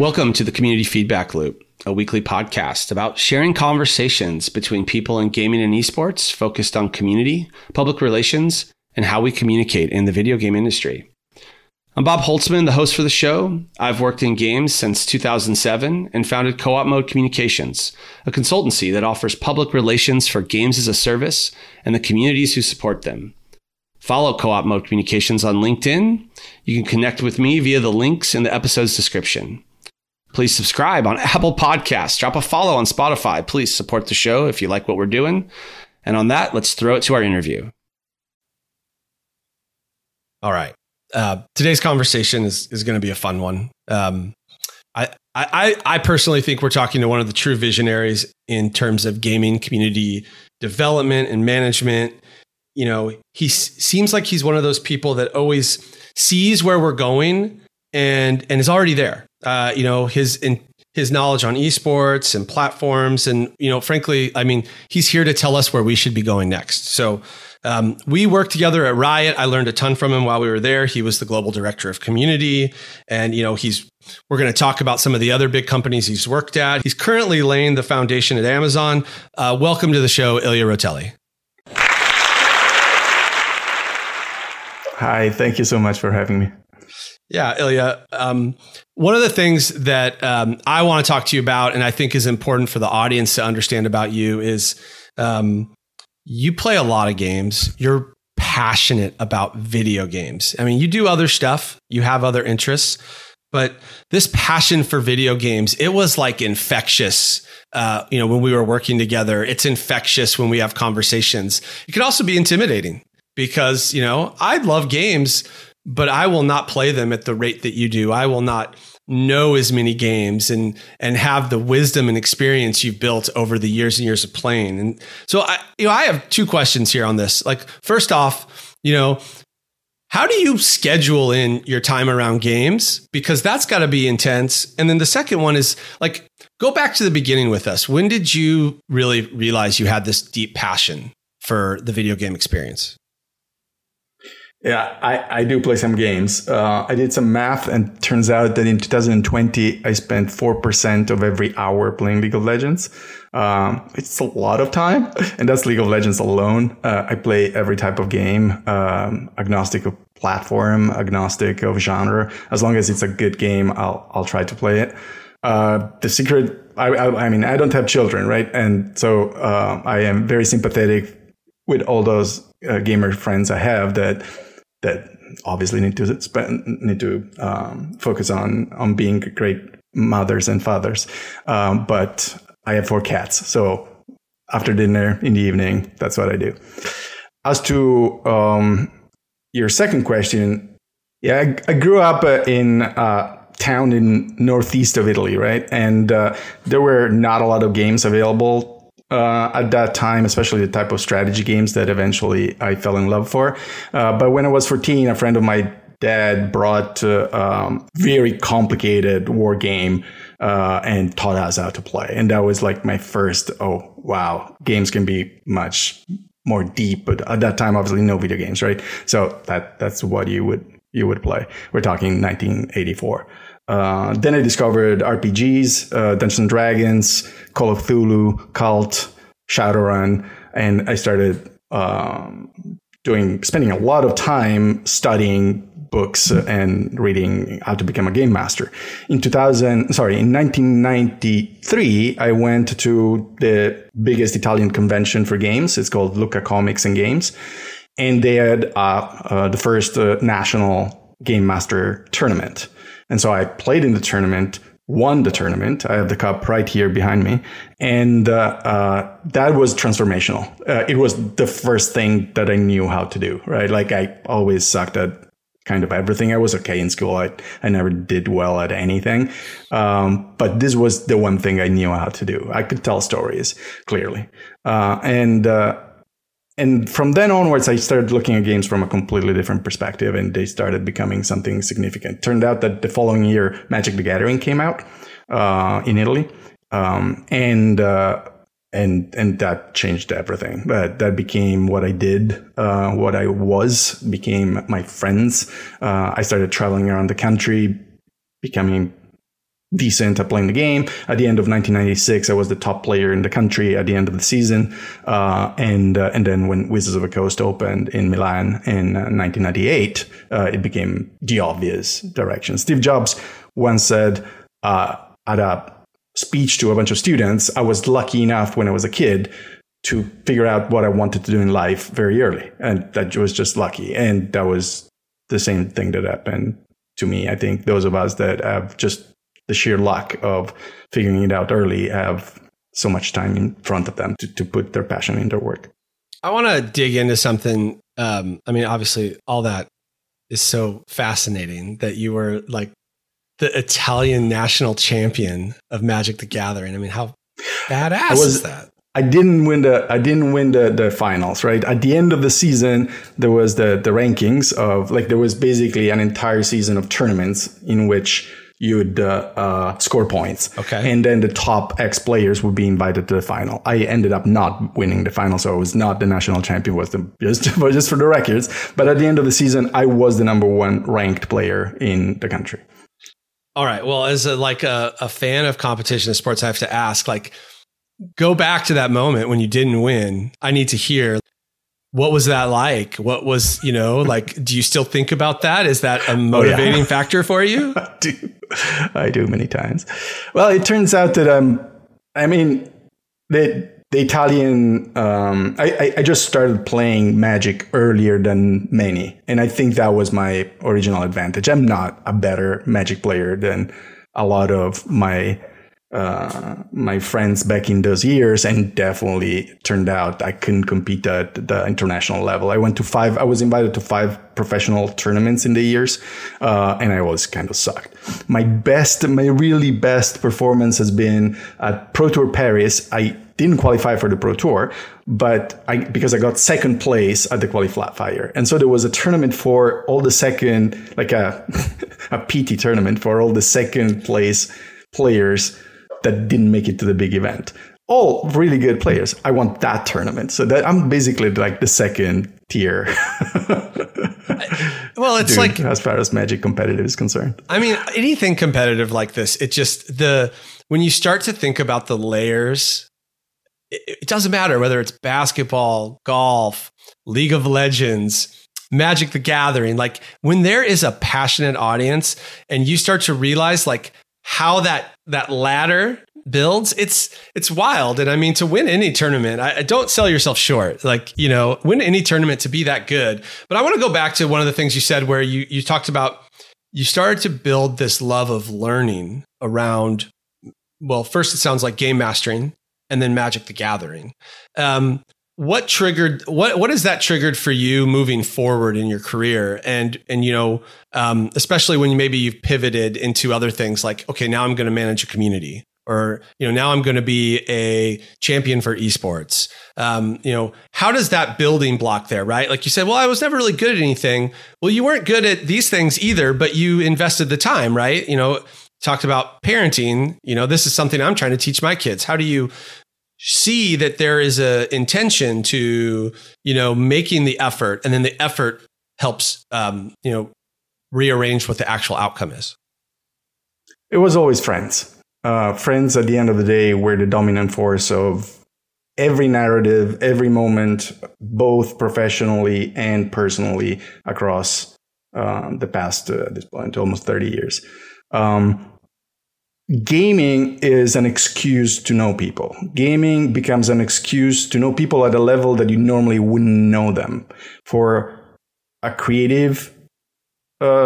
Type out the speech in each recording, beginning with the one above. Welcome to the Community Feedback Loop, a weekly podcast about sharing conversations between people in gaming and esports focused on community, public relations, and how we communicate in the video game industry. I'm Bob Holtzman, the host for the show. I've worked in games since 2007 and founded Co-op Mode Communications, a consultancy that offers public relations for games as a service and the communities who support them. Follow Co-op Mode Communications on LinkedIn. You can connect with me via the links in the episode's description. Please subscribe on Apple Podcasts. Drop a follow on Spotify. Please support the show if you like what we're doing. And on that, let's throw it to our interview. All right. Today's conversation is going to be a fun one. I personally think we're talking to one of the true visionaries in terms of gaming community development and management. You know, he seems like he's one of those people that always sees where we're going and is already there. You know, his knowledge on esports and platforms. And, you know, frankly, I mean, he's here to tell us where we should be going next. So we worked together at Riot. I learned a ton from him while we were there. He was the global director of community. And, you know, we're going to talk about some of the other big companies he's worked at. He's currently laying the foundation at Amazon. Welcome to the show, Ilya Rotelli. Hi, thank you so much for having me. Yeah, Ilya, one of the things that I want to talk to you about, and I think is important for the audience to understand about you, is you play a lot of games. You're passionate about video games. I mean, you do other stuff. You have other interests. But this passion for video games, it was like infectious, you know, when we were working together. It's infectious when we have conversations. It can also be intimidating because, you know, I love games, but I will not play them at the rate that you do. I will not know as many games and have the wisdom and experience you've built over the years and years of playing. And so I have two questions here on this. Like, first off, you know, how do you schedule in your time around games? Because that's got to be intense. And then the second one is like, go back to the beginning with us. When did you really realize you had this deep passion for the video game experience? Yeah, I do play some games. I did some math and turns out that in 2020, I spent 4% of every hour playing League of Legends. It's a lot of time, and that's League of Legends alone. I play every type of game, agnostic of platform, agnostic of genre. As long as it's a good game, I'll try to play it. The secret, I mean, I don't have children, right? And so I am very sympathetic with all those gamer friends I have that obviously need to focus on being great mothers and fathers. But I have 4 cats. So after dinner in the evening, that's what I do. As to your second question. Yeah, I grew up in a town in northeast of Italy. Right. And there were not a lot of games available at that time, especially the type of strategy games that eventually I fell in love for. But when I was 14, a friend of my dad brought very complicated war game and taught us how to play. And that was like my first, oh, wow, games can be much more deep. But at that time, obviously no video games, right? So that's what you would play. We're talking 1984. Then I discovered RPGs, Dungeons and Dragons, Call of Cthulhu, Cult, Shadowrun, and I started spending a lot of time studying books and reading how to become a game master. In 1993, I went to the biggest Italian convention for games. It's called Lucca Comics and Games, and they had the first national game master tournament. And so I played in the tournament, won the tournament. I have the cup right here behind me. And that was transformational. It was the first thing that I knew how to do, right? Like, I always sucked at kind of everything. I was okay in school. I never did well at anything. But this was the one thing I knew how to do. I could tell stories, clearly. And from then onwards, I started looking at games from a completely different perspective, and they started becoming something significant. Turned out that the following year, Magic: The Gathering came out in Italy, and that changed everything. That became what I did, what I was, became my friends. I started traveling around the country, becoming decent at playing the game. At the end of 1996, I was the top player in the country at the end of the season. And then when Wizards of the Coast opened in Milan in 1998, it became the obvious direction. Steve Jobs once said at a speech to a bunch of students, I was lucky enough when I was a kid to figure out what I wanted to do in life very early. And that was just lucky. And that was the same thing that happened to me. I think those of us that have just the sheer luck of figuring it out early have so much time in front of them to put their passion in their work. I want to dig into something. I mean, obviously, all that is so fascinating that you were like the Italian national champion of Magic: The Gathering. I mean, how badass is that? I didn't win the finals, right? At the end of the season, there was the rankings of like there was basically an entire season of tournaments in which you'd score points. Okay. And then the top X players would be invited to the final. I ended up not winning the final, so I was not the national champion, was the just for the records. But at the end of the season, I was the number one ranked player in the country. All right. Well, as a fan of competition and sports, I have to ask, like, go back to that moment when you didn't win. I need to hear. What was that like? What was, you know, like, do you still think about that? Is that a motivating factor for you? I do many times. Well, it turns out that, I mean, the Italian, I just started playing Magic earlier than many. And I think that was my original advantage. I'm not a better Magic player than a lot of my friends back in those years, and definitely turned out I couldn't compete at the international level. I was invited to 5 professional tournaments in the years, and I always kind of sucked. My really best performance has been at Pro Tour Paris. I didn't qualify for the Pro Tour, but because I got second place at the qualifier. And so there was a tournament for all the second, like a PT tournament for all the second place players that didn't make it to the big event. All really good players. I won that tournament. So that I'm basically like the second tier. Well, it's like as far as Magic competitive is concerned. I mean, anything competitive like this, it just when you start to think about the layers, it doesn't matter whether it's basketball, golf, League of Legends, Magic the Gathering, like when there is a passionate audience and you start to realize like how that ladder builds, it's wild. And I mean, to win any tournament, don't sell yourself short. Like, you know, win any tournament to be that good. But I want to go back to one of the things you said where you talked about you started to build this love of learning around, well, first it sounds like game mastering and then Magic the Gathering. What has that triggered for you moving forward in your career? And, you know, especially when you've pivoted into other things like, okay, now I'm going to manage a community, or, you know, now I'm going to be a champion for esports. You know, how does that building block there, right? Like you said, well, I was never really good at anything. Well, you weren't good at these things either, but you invested the time, right? You know, talked about parenting, you know, this is something I'm trying to teach my kids. How do you see that there is a intention to, you know, making the effort, and then the effort helps, you know, rearrange what the actual outcome is? It was always friends. Friends at the end of the day were the dominant force of every narrative, every moment, both professionally and personally across the past, at this point, almost 30 years. Gaming is an excuse to know people. Gaming becomes an excuse to know people at a level that you normally wouldn't know them. For a creative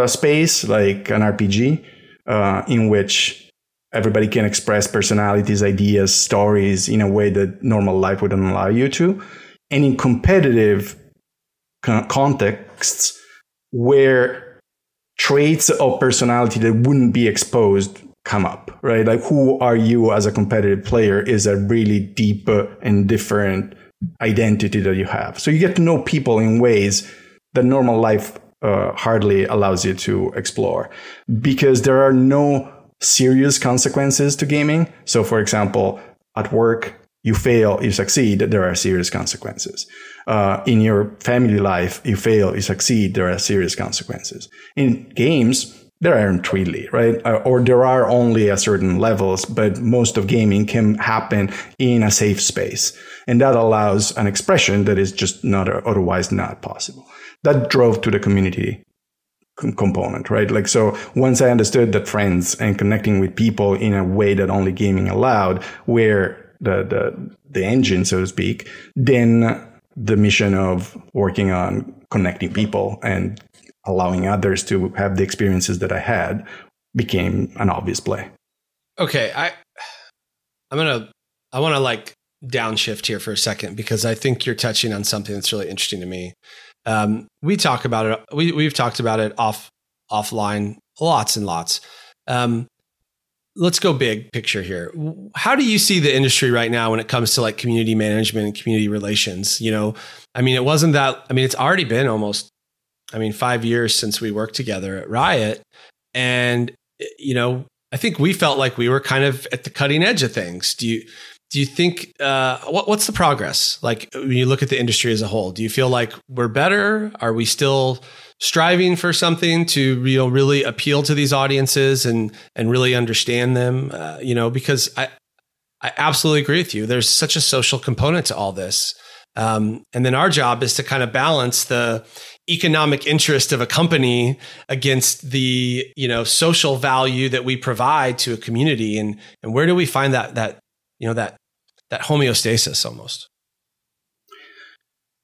space like an RPG, in which everybody can express personalities, ideas, stories in a way that normal life wouldn't allow you to. And in competitive contexts where traits of personality that wouldn't be exposed come up, right? Like, who are you as a competitive player is a really deep and different identity that you have. So you get to know people in ways that normal life hardly allows you to explore, because there are no serious consequences to gaming. So for example, at work, you fail, you succeed, there are serious consequences. In your family life, you fail, you succeed, there are serious consequences. In games, there aren't really, right? Or there are only at certain levels, but most of gaming can happen in a safe space. And that allows an expression that is just not otherwise not possible. That drove to the community component, right? Like, so once I understood that friends and connecting with people in a way that only gaming allowed were the engine, so to speak, then the mission of working on connecting people and allowing others to have the experiences that I had became an obvious play. Okay. I want to like downshift here for a second, because I think you're touching on something that's really interesting to me. We talk about it. We've talked about it offline lots and lots. Let's go big picture here. How do you see the industry right now when it comes to like community management and community relations? You know, I mean, it wasn't that, I mean, it's already been almost, 5 years since we worked together at Riot. And, you know, I think we felt like we were kind of at the cutting edge of things. Do you think, what's the progress? Like when you look at the industry as a whole, do you feel like we're better? Are we still striving for something to, you know, really appeal to these audiences and really understand them? You know, because I absolutely agree with you. There's such a social component to all this. And then our job is to kind of balance the economic interest of a company against the, you know, social value that we provide to a community. And where do we find that homeostasis almost?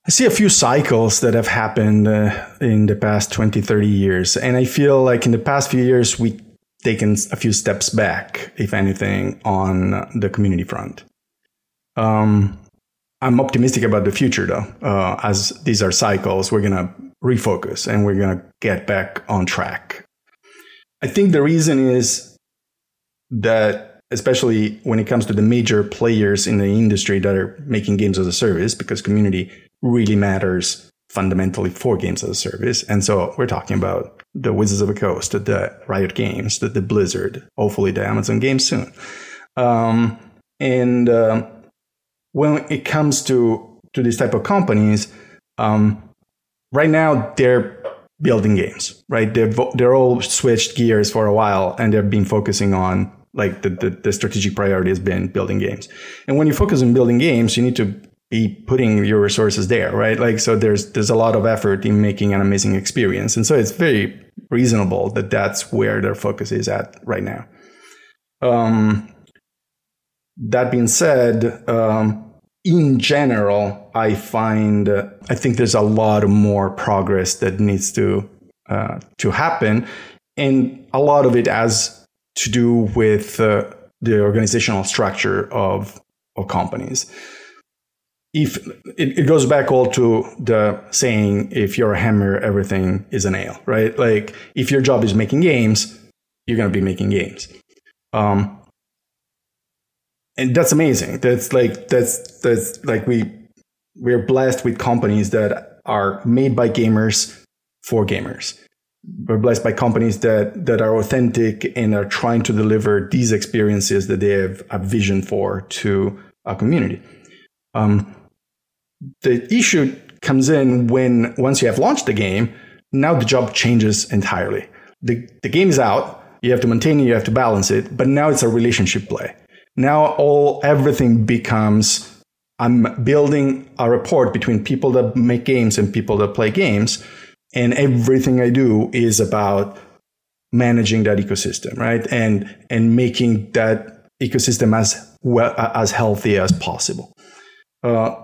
I see a few cycles that have happened in the past 20, 30 years. And I feel like in the past few years, we've taken a few steps back, if anything, on the community front. I'm optimistic about the future, though. As these are cycles, we're going to refocus and we're going to get back on track. I think the reason is that, especially when it comes to the major players in the industry that are making games as a service, because community really matters fundamentally for games as a service. And so we're talking about the Wizards of the Coast, the Riot Games, the Blizzard, hopefully the Amazon games soon. When it comes to these type of companies, right now they're building games, right? They're all switched gears for a while, and they've been focusing on, like, the strategic priority has been building games. And when you focus on building games, you need to be putting your resources there, right? Like, so there's a lot of effort in making an amazing experience. And so it's very reasonable that that's where their focus is at right now. That being said, in general, I think there's a lot more progress that needs to happen. And a lot of it has to do with the organizational structure of companies. If it goes back all to the saying, if you're a hammer, everything is a nail, right? Like, if your job is making games, you're going to be making games. And that's amazing. That's like we're blessed with companies that are made by gamers for gamers. We're blessed by companies that are authentic and are trying to deliver these experiences that they have a vision for to a community. The issue comes in when, once you have launched the game, now the job changes entirely. The game is out. You have to maintain it. You have to balance it. But now it's a relationship play. Now everything becomes, I'm building a rapport between people that make games and people that play games. And everything I do is about managing that ecosystem, right? And making that ecosystem as well, as healthy as possible.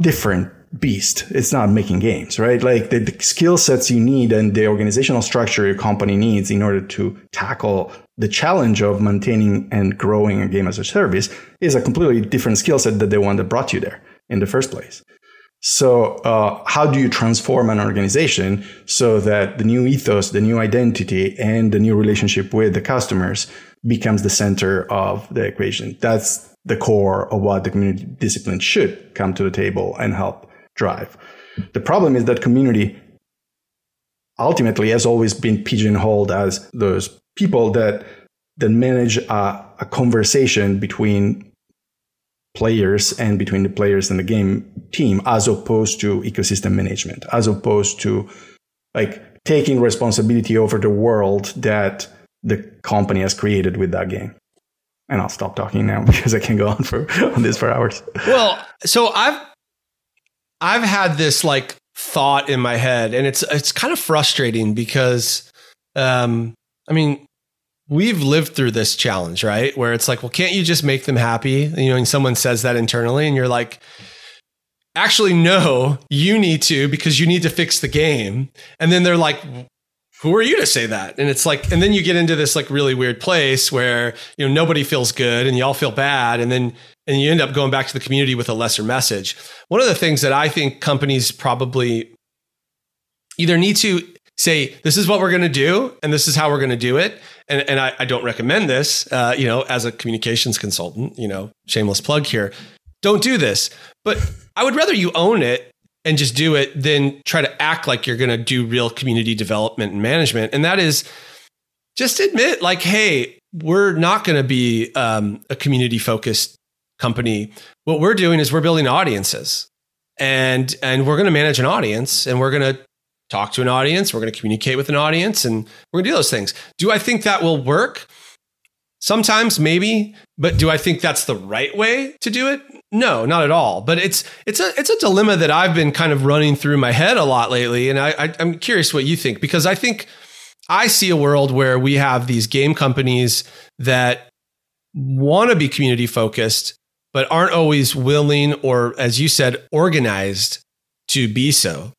Different beast. It's not making games, right? Like the skill sets you need and the organizational structure your company needs in order to tackle the challenge of maintaining and growing a game as a service is a completely different skill set than the one that brought you there in the first place. So how do you transform an organization so that the new ethos, the new identity, and the new relationship with the customers becomes the center of the equation? That's the core of what the community discipline should come to the table and help drive. The problem is that community ultimately has always been pigeonholed as those people that manage a conversation between players and between the players and the game team, as opposed to ecosystem management, as opposed to like taking responsibility over the world that the company has created with that game. And I'll stop talking now because I can go on on this for hours. Well, so I've had this like thought in my head, and it's kind of frustrating because, I mean, we've lived through this challenge, right? Where it's like, well, can't you just make them happy? You know, and someone says that internally and you're like, actually, no, you need to, because you need to fix the game. And then they're like, who are you to say that? And it's like, and then you get into this like really weird place where, you know, nobody feels good and y'all feel bad. And you end up going back to the community with a lesser message. One of the things that I think companies probably either need to say, this is what we're going to do, and this is how we're going to do it. And I don't recommend this, you know, as a communications consultant, you know, shameless plug here, don't do this. But I would rather you own it and just do it than try to act like you're going to do real community development and management. And that is just admit like, hey, we're not going to be a community focused company. What we're doing is we're building audiences, and we're going to manage an audience, and we're going to talk to an audience. We're going to communicate with an audience, and we're going to do those things. Do I think that will work? Sometimes, maybe, but do I think that's the right way to do it? No, not at all. But it's a dilemma that I've been kind of running through my head a lot lately, and I'm curious what you think, because I think I see a world where we have these game companies that want to be community focused, but aren't always willing or, as you said, organized to be so.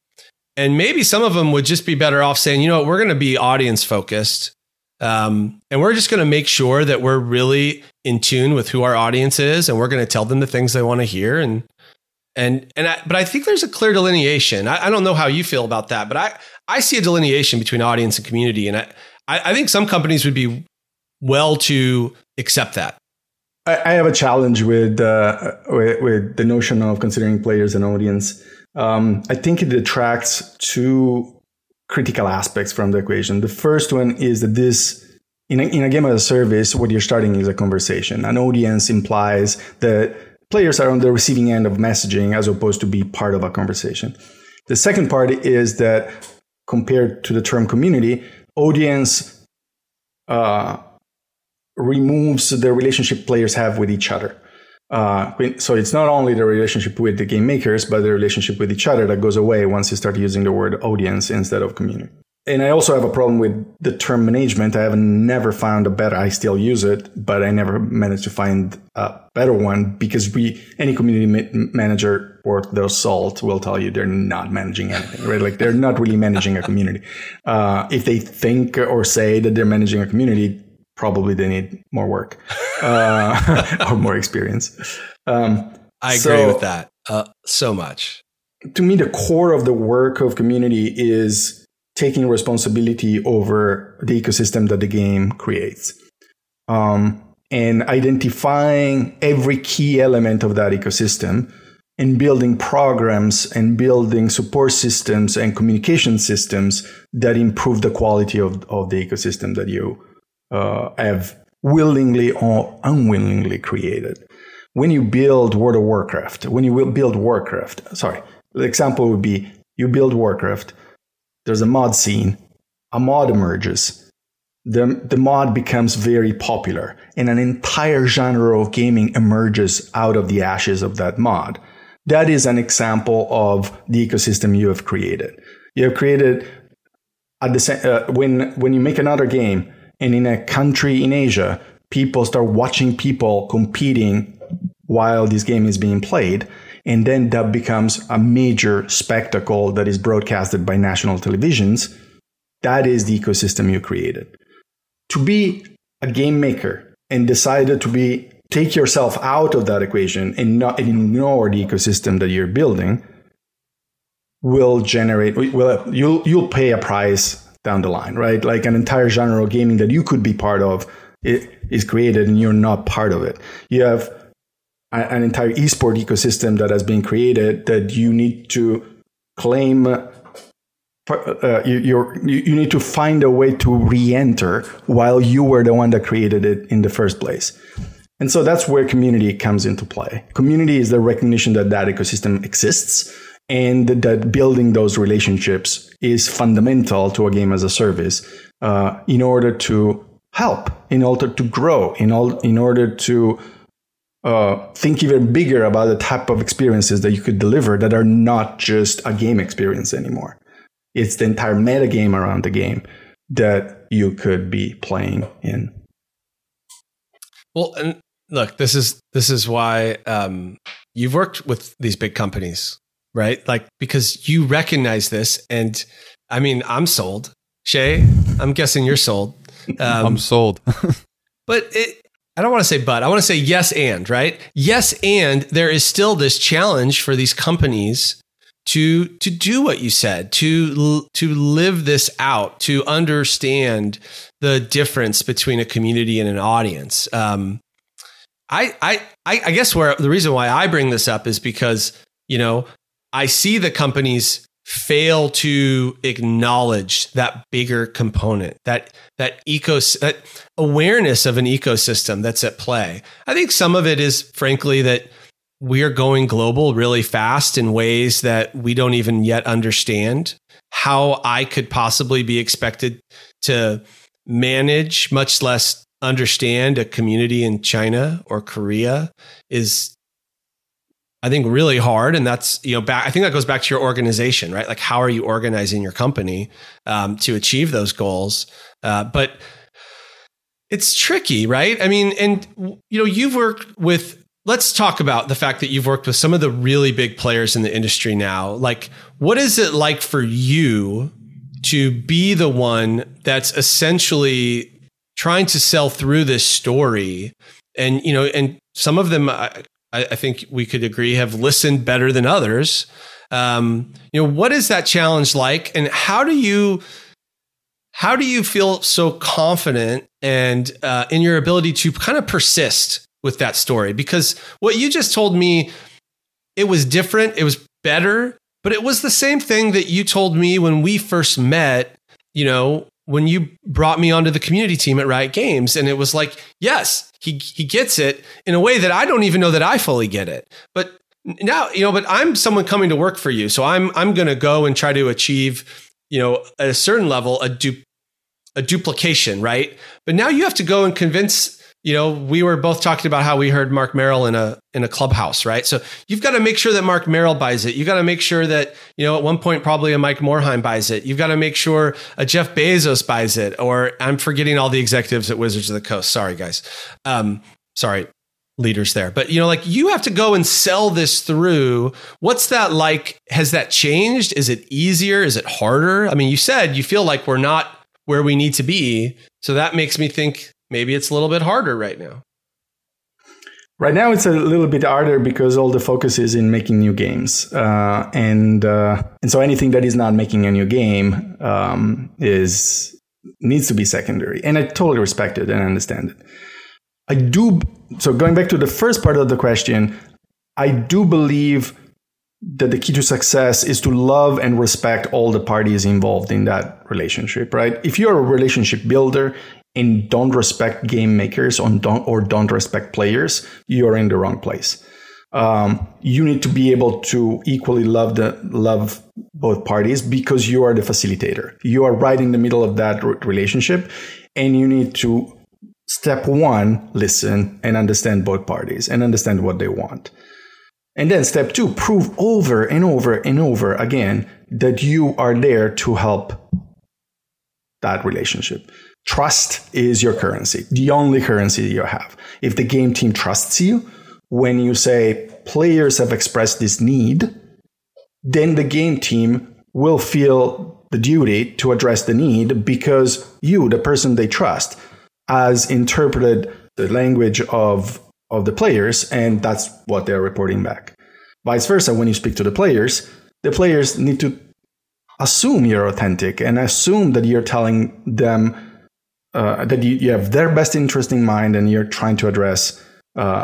And maybe some of them would just be better off saying, you know what, we're going to be audience focused. And we're just going to make sure that we're really in tune with who our audience is. And we're going to tell them the things they want to hear. But I think there's a clear delineation. I don't know how you feel about that, but I see a delineation between audience and community. And I think some companies would be well to accept that. I have a challenge with the notion of considering players an audience. I think it detracts two critical aspects from the equation. The first one is that this, in a game as a service, what you're starting is a conversation. An audience implies that players are on the receiving end of messaging as opposed to be part of a conversation. The second part is that, compared to the term community, audience removes the relationship players have with each other. So it's not only the relationship with the game makers, but the relationship with each other that goes away once you start using the word audience instead of community. And I also have a problem with the term management. I have never found a better, I still use it, but I never managed to find a better one, because any community manager worth their salt will tell you they're not managing anything, right? Like, they're not really managing a community. If they think or say that they're managing a community, probably they need more work or more experience. I agree with that so much. To me, the core of the work of community is taking responsibility over the ecosystem that the game creates, and identifying every key element of that ecosystem and building programs and building support systems and communication systems that improve the quality of the ecosystem that you have willingly or unwillingly created. When you build Warcraft, the example would be, you build Warcraft, there's a mod scene, a mod emerges, the mod becomes very popular, and an entire genre of gaming emerges out of the ashes of that mod. That is an example of the ecosystem you have created. You have created, when you make another game, and in a country in Asia, people start watching people competing while this game is being played. And then that becomes a major spectacle that is broadcasted by national televisions. That is the ecosystem you created. To be a game maker and decided to take yourself out of that equation and ignore the ecosystem that you're building you'll pay a price down the line, right? Like, an entire genre of gaming that you could be part of is created and you're not part of it. You have an entire esport ecosystem that has been created that you need to claim, you need to find a way to re-enter while you were the one that created it in the first place. And so that's where community comes into play. Community is the recognition that ecosystem exists, and that building those relationships is fundamental to a game as a service in order to help in order to grow, in order to think even bigger about the type of experiences that you could deliver that are not just a game experience anymore. It's the entire metagame around the game that you could be playing in. Well, and look, this is why you've worked with these big companies, right? Like, because you recognize this, and I mean, I'm sold. Shay, I'm guessing you're sold. I'm sold. But I don't want to say but. I want to say yes and, right? Yes, and there is still this challenge for these companies to do what you said, to live this out, to understand the difference between a community and an audience. I guess where the reason why I bring this up is because, you know, I see the companies fail to acknowledge that bigger component, that awareness of an ecosystem that's at play. I think some of it is, frankly, that we are going global really fast in ways that we don't even yet understand. How I could possibly be expected to manage, much less understand, a community in China or Korea is, I think, really hard. And that's, you know, I think that goes back to your organization, right? Like, how are you organizing your company to achieve those goals? But it's tricky, right? I mean, and, you know, you've worked with, let's talk about the fact that you've worked with some of the really big players in the industry now. Like, what is it like for you to be the one that's essentially trying to sell through this story? And, you know, and some of them, I think we could agree, have listened better than others. You know, what is that challenge like, and how do you feel so confident and in your ability to kind of persist with that story? Because what you just told me, it was different, it was better, but it was the same thing that you told me when we first met, you know, when you brought me onto the community team at Riot Games. And it was like, yes, he gets it in a way that I don't even know that I fully get it. But now, you know, but I'm someone coming to work for you. So I'm going to go and try to achieve, you know, at a certain level, a duplication, right? But now you have to go and convince, you know, we were both talking about how we heard Mark Merrill in a clubhouse, right? So you've got to make sure that Mark Merrill buys it. You've got to make sure that, you know, at one point, probably a Mike Morhaime buys it. You've got to make sure a Jeff Bezos buys it, or I'm forgetting all the executives at Wizards of the Coast. Sorry, guys. Sorry, leaders there. But, you know, like, you have to go and sell this through. What's that like? Has that changed? Is it easier? Is it harder? I mean, you said you feel like we're not where we need to be. So that makes me think, maybe it's a little bit harder right now. Right now, it's a little bit harder because all the focus is in making new games, and so anything that is not making a new game needs to be secondary. And I totally respect it and understand it. I do. So going back to the first part of the question, I do believe that the key to success is to love and respect all the parties involved in that relationship. Right? If you're a relationship builder and don't respect game makers or don't respect players, you're in the wrong place. You need to be able to equally love both parties, because you are the facilitator. You are right in the middle of that relationship, and you need to, step one, listen and understand both parties and understand what they want. And then step two, prove over and over and over again that you are there to help that relationship. Trust is your currency, the only currency you have. If the game team trusts you, when you say players have expressed this need, then the game team will feel the duty to address the need, because you, the person they trust, has interpreted the language of the players, and that's what they're reporting back. Vice versa, when you speak to the players need to assume you're authentic and assume that you're telling them that you have their best interest in mind and you're trying to address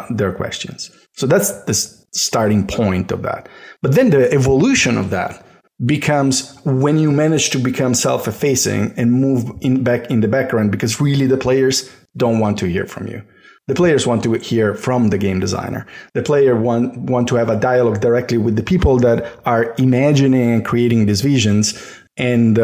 their questions. So that's the starting point of that. But then the evolution of that becomes when you manage to become self-effacing and move back in the background, because really the players don't want to hear from you. The players want to hear from the game designer. The player want to have a dialogue directly with the people that are imagining and creating these visions, and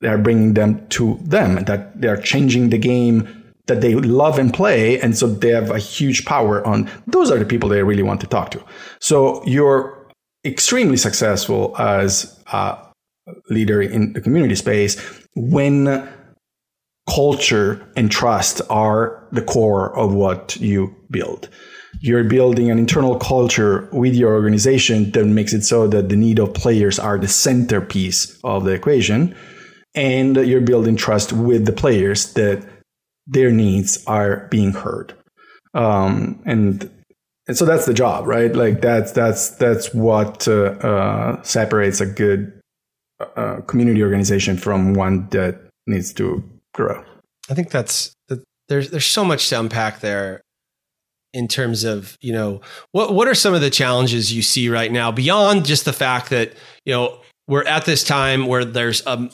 they're bringing them to them, that they're changing the game that they love and play. And so they have a huge power on, those are the people they really want to talk to. So you're extremely successful as a leader in the community space when culture and trust are the core of what you build. You're building an internal culture with your organization that makes it so that the need of players are the centerpiece of the equation. And you're building trust with the players that their needs are being heard. And so that's the job, right? Like that's what separates a good community organization from one that needs to grow. I think there's so much to unpack there. In terms of, you know, what are some of the challenges you see right now beyond just the fact that, you know, we're at this time where there's a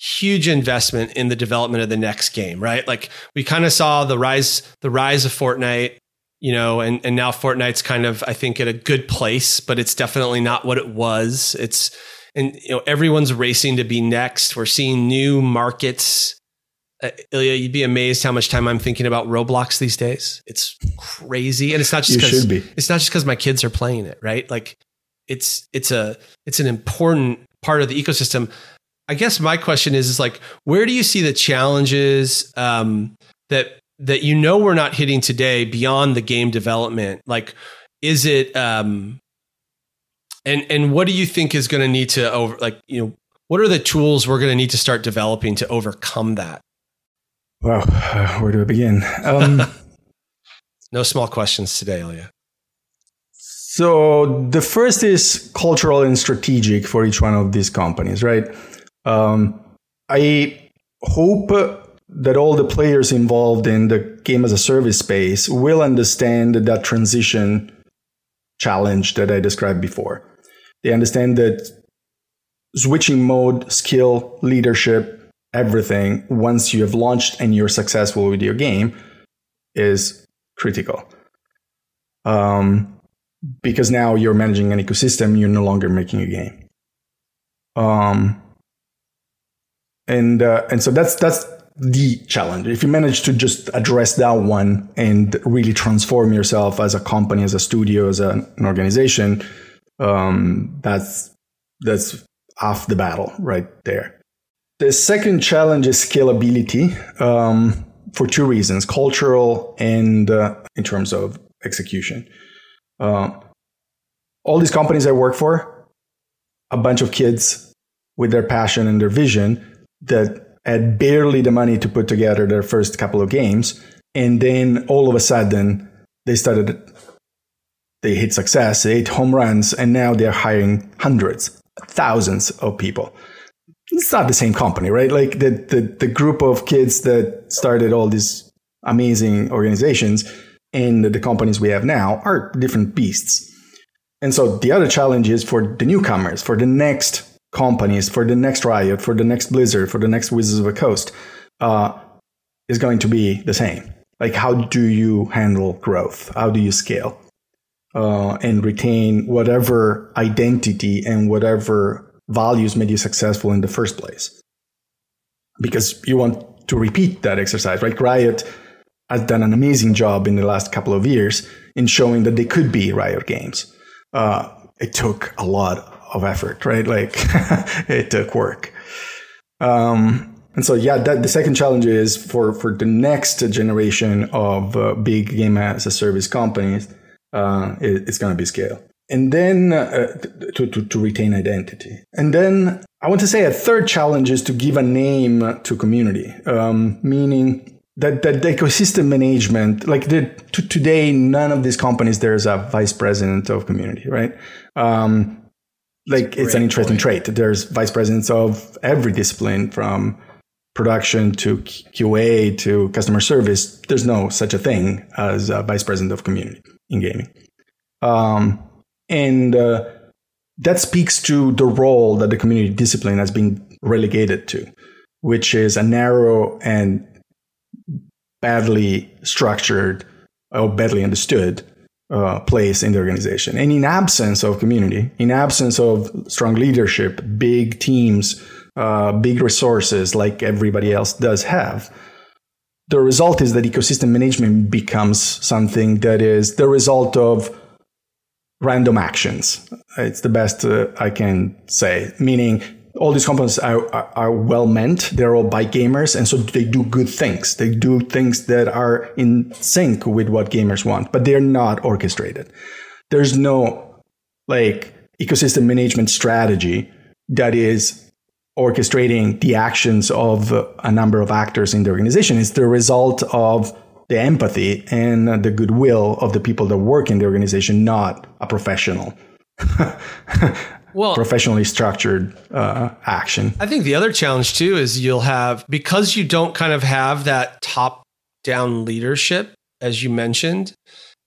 huge investment in the development of the next game, right? Like we kind of saw the rise of Fortnite, you know, and now Fortnite's kind of, I think, at a good place, but it's definitely not what it was. And you know, everyone's racing to be next. We're seeing new markets. Ilya, you'd be amazed how much time I'm thinking about Roblox these days. It's crazy, and it's not just because my kids are playing it, right? Like, it's an important part of the ecosystem. I guess my question is like, where do you see the challenges that you know we're not hitting today beyond the game development? Like, is it and what do you think is going to need to what are the tools we're going to need to start developing to overcome that? Wow, where do I begin? No small questions today, Ilya. So the first is cultural and strategic for each one of these companies, right? I hope that all the players involved in the game as a service space will understand that transition challenge that I described before. They understand that switching mode, skill, leadership, everything, once you have launched and you're successful with your game, is critical. Because now you're managing an ecosystem, you're no longer making a game. And so that's the challenge. If you manage to just address that one and really transform yourself as a company, as a studio, as an organization, that's half the battle right there. The second challenge is scalability for two reasons, cultural and in terms of execution. All these companies I work for, a bunch of kids with their passion and their vision that had barely the money to put together their first couple of games. And then all of a sudden they hit success, they hit home runs, and now they're hiring hundreds, thousands of people. It's not the same company, right? Like the group of kids that started all these amazing organizations and the companies we have now are different beasts. And so the other challenge is for the newcomers, for the next companies, for the next Riot, for the next Blizzard, for the next Wizards of the Coast, is going to be the same. Like, how do you handle growth? How do you scale and retain whatever identity and whatever values made you successful in the first place? Because you want to repeat that exercise, right? Riot has done an amazing job in the last couple of years in showing that they could be Riot Games. It took a lot of effort, right? Like it took work. And so, yeah, the second challenge is for the next generation of big game as a service companies, it's going to be scale. And then to retain identity. And then I want to say a third challenge is to give a name to community, meaning that the ecosystem management, like today, none of these companies, there's a vice president of community, right? Like it's an interesting trait. There's vice presidents of every discipline from production to QA to customer service. There's no such a thing as a vice president of community in gaming. And that speaks to the role that the community discipline has been relegated to, which is a narrow and badly structured or badly understood place in the organization. And in absence of community, in absence of strong leadership, big teams, big resources like everybody else does have, the result is that ecosystem management becomes something that is the result of random actions. It's the best I can say, meaning all these components are well meant. They're all by gamers. And so they do good things. They do things that are in sync with what gamers want, but they're not orchestrated. There's no like ecosystem management strategy that is orchestrating the actions of a number of actors in the organization. It's the result of the empathy and the goodwill of the people that work in the organization, not a professional. Well, professionally structured action. I think the other challenge too is you'll have, because you don't kind of have that top-down leadership, as you mentioned,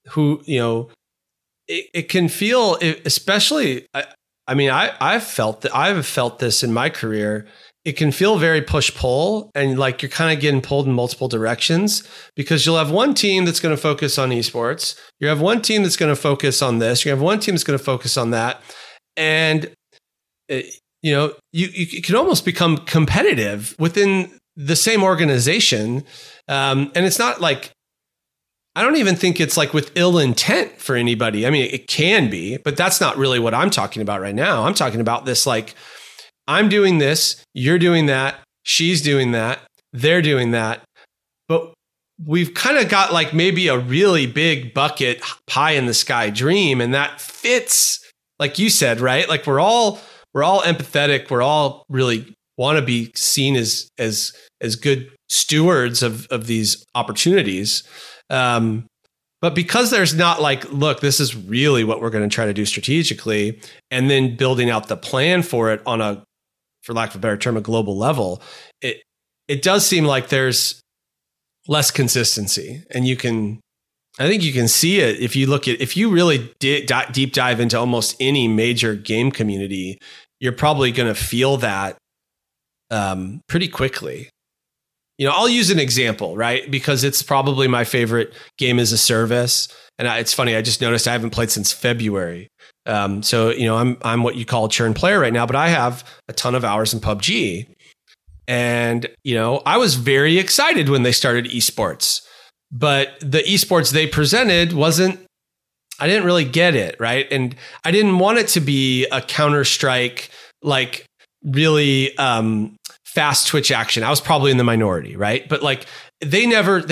who, you know, it can feel, especially, I've felt this in my career. It can feel very push-pull, and like you're kind of getting pulled in multiple directions, because you'll have one team that's going to focus on esports. You have one team that's going to focus on this. You have one team that's going to focus on that. And, you know, you can almost become competitive within the same organization. And it's not like, I don't even think it's like with ill intent for anybody. I mean, it can be, but that's not really what I'm talking about right now. I'm talking about this, like, I'm doing this, you're doing that, she's doing that, they're doing that. But we've kind of got like maybe a really big bucket pie in the sky dream, and that fits. Like you said, right? Like we're all empathetic. We're all really want to be seen as good stewards of these opportunities. But because there's not like, look, this is really what we're going to try to do strategically, and then building out the plan for it on a, for lack of a better term, a global level, it does seem like there's less consistency, and I think you can see it if you really deep dive into almost any major game community. You're probably going to feel that pretty quickly. You know, I'll use an example, right? Because it's probably my favorite game as a service, and it's funny. I just noticed I haven't played since February. So you know, I'm what you call a churn player right now, but I have a ton of hours in PUBG, and you know, I was very excited when they started esports. But the esports they presented I didn't really get it, right? And I didn't want it to be a Counter-Strike, like really fast Twitch action. I was probably in the minority, right? But like they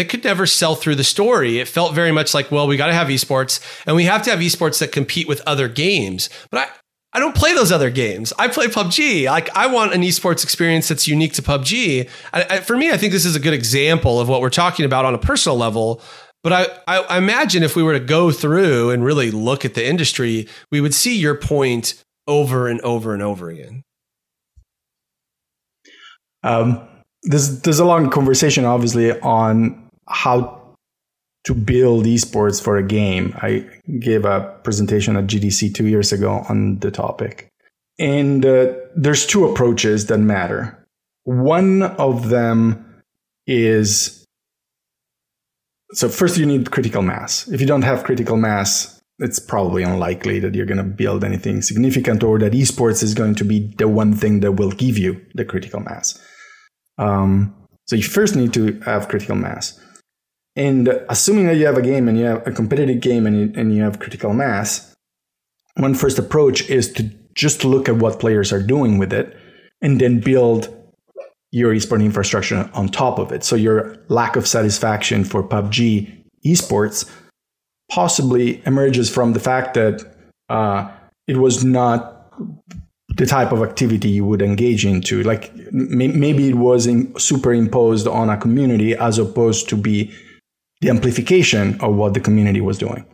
could never sell through the story. It felt very much like, well, we got to have esports, and we have to have esports that compete with other games. But I don't play those other games. I play PUBG. Like, I want an esports experience that's unique to PUBG. For me, I think this is a good example of what we're talking about on a personal level. But I imagine if we were to go through and really look at the industry, we would see your point over and over and over again. There's a long conversation, obviously, on how to build esports for a game. I gave a presentation at GDC 2 years ago on the topic. And there's two approaches that matter. One of them is, so first you need critical mass. If you don't have critical mass, it's probably unlikely that you're going to build anything significant, or that esports is going to be the one thing that will give you the critical mass. So you first need to have critical mass. And assuming that you have a game, and you have a competitive game, and you have critical mass, one first approach is to just look at what players are doing with it, and then build your esports infrastructure on top of it. So your lack of satisfaction for PUBG esports possibly emerges from the fact that it was not the type of activity you would engage into. Like maybe it was superimposed on a community as opposed to be the amplification of what the community was doing.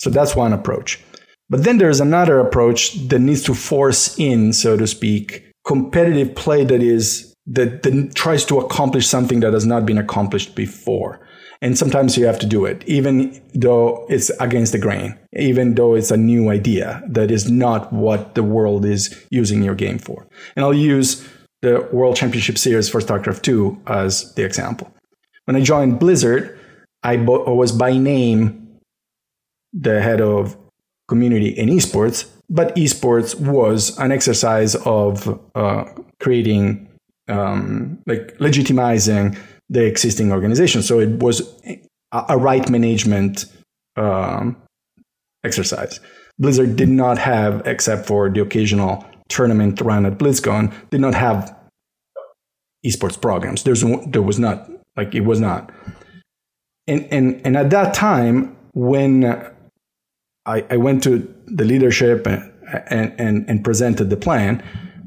So that's one approach. But then there's another approach that needs to force in, so to speak, competitive play that tries to accomplish something that has not been accomplished before. And sometimes you have to do it, even though it's against the grain, even though it's a new idea that is not what the world is using your game for. And I'll use the World Championship Series for StarCraft II as the example. When I joined Blizzard, I was by name the head of community in esports, but esports was an exercise of creating, legitimizing the existing organization. So it was a right management exercise. Blizzard did not have, except for the occasional tournament run at BlizzCon, did not have esports programs. There was not. And at that time, when I went to the leadership and presented the plan,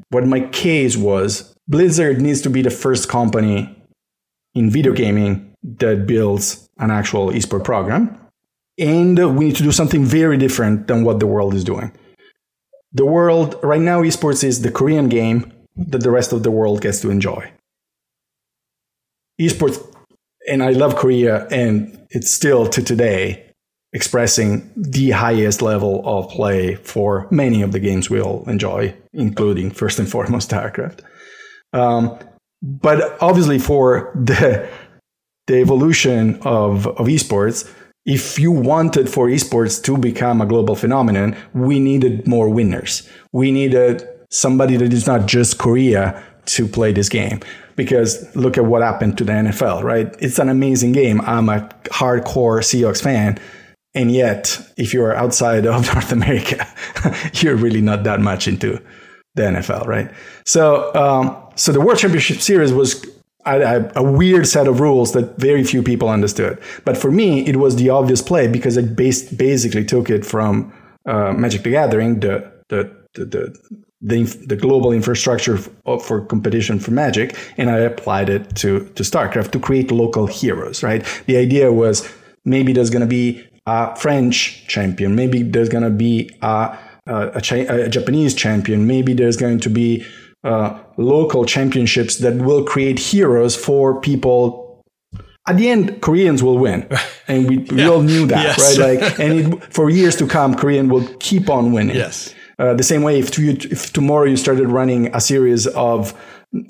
what my case was, Blizzard needs to be the first company in video gaming that builds an actual esports program. And we need to do something very different than what the world is doing. The world, right now, esports is the Korean game that the rest of the world gets to enjoy. Esports, and I love Korea, and it's still to today expressing the highest level of play for many of the games we all enjoy, including first and foremost StarCraft. But obviously for the evolution of esports, if you wanted for esports to become a global phenomenon, we needed more winners. We needed somebody that is not just Korea to play this game. Because look at what happened to the NFL, right? It's an amazing game. I'm a hardcore Seahawks fan. And yet, if you're outside of North America, you're really not that much into the NFL, right? So the World Championship Series was a weird set of rules that very few people understood. But for me, it was the obvious play because it basically took it from Magic: The Gathering, the global infrastructure for competition for Magic, and I applied it to StarCraft to create local heroes, right? The idea was maybe there's going to be a French champion, maybe there's going to be a Japanese champion, maybe there's going to be local championships that will create heroes for people. At the end, Koreans will win, and we all knew that, yes, right? Like, and for years to come, Korean will keep on winning. Yes. The same way, if tomorrow you started running a series of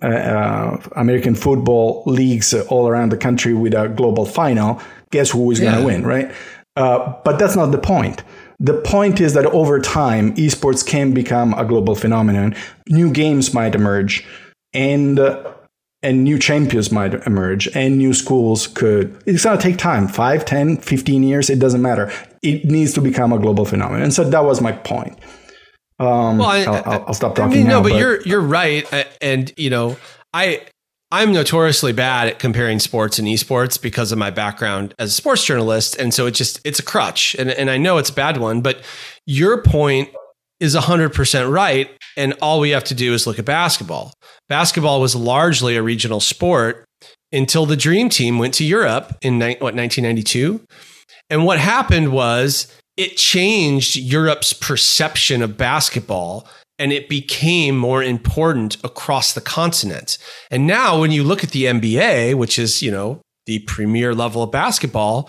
American football leagues all around the country with a global final, guess who is going to win, right? But that's not the point. The point is that over time, esports can become a global phenomenon. New games might emerge, and new champions might emerge, and new schools could. It's going to take time, 5, 10, 15 years, it doesn't matter. It needs to become a global phenomenon. And so that was my point. I'll stop talking now. No, but you're right. And, you know, I'm notoriously bad at comparing sports and esports because of my background as a sports journalist. And so it's a crutch. And I know it's a bad one, but your point is 100% right. And all we have to do is look at basketball. Basketball was largely a regional sport until the Dream Team went to Europe in 1992. And what happened was it changed Europe's perception of basketball, and it became more important across the continent. And now when you look at the NBA, which is, you know, the premier level of basketball,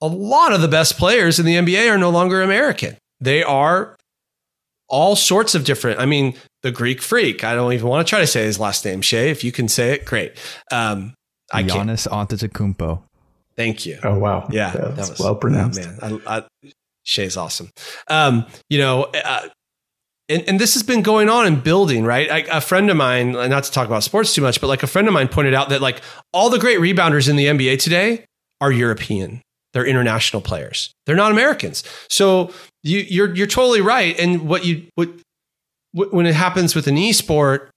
a lot of the best players in the NBA are no longer American. They are all sorts of different. I mean, the Greek Freak. I don't even want to try to say his last name, Shay. If you can say it, great. I can't. Giannis Antetokounmpo. Thank you. Oh, wow. Yeah. That was well pronounced. Man, Shay's awesome. And this has been going on and building, right? A friend of mine, not to talk about sports too much, but like a friend of mine pointed out that like all the great rebounders in the NBA today are European. They're international players. They're not Americans. So you're totally right. And when it happens with an esport,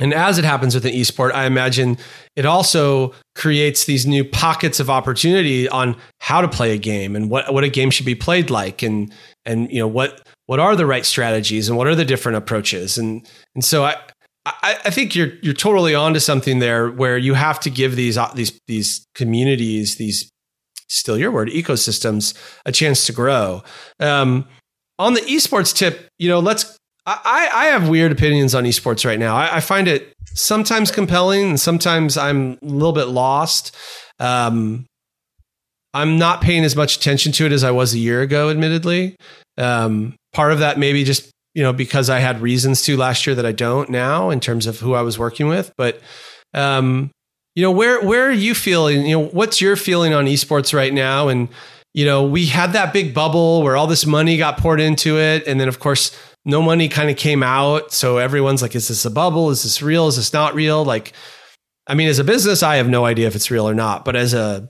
and as it happens with an esport, I imagine it also creates these new pockets of opportunity on how to play a game and what a game should be played like, and you know what are the right strategies and what are the different approaches, and so I think you're totally onto something there where you have to give these communities, these, still your word, ecosystems, a chance to grow. On the esports tip, you know, I have weird opinions on esports right now. I find it sometimes compelling and sometimes I'm a little bit lost. I'm not paying as much attention to it as I was a year ago, admittedly. Part of that maybe just, you know, because I had reasons to last year that I don't now in terms of who I was working with. But, you know, where are you feeling? You know, what's your feeling on esports right now? And, you know, we had that big bubble where all this money got poured into it. And then, of course, no money kind of came out. So everyone's like, is this a bubble? Is this real? Is this not real? Like, I mean, as a business, I have no idea if it's real or not. But as an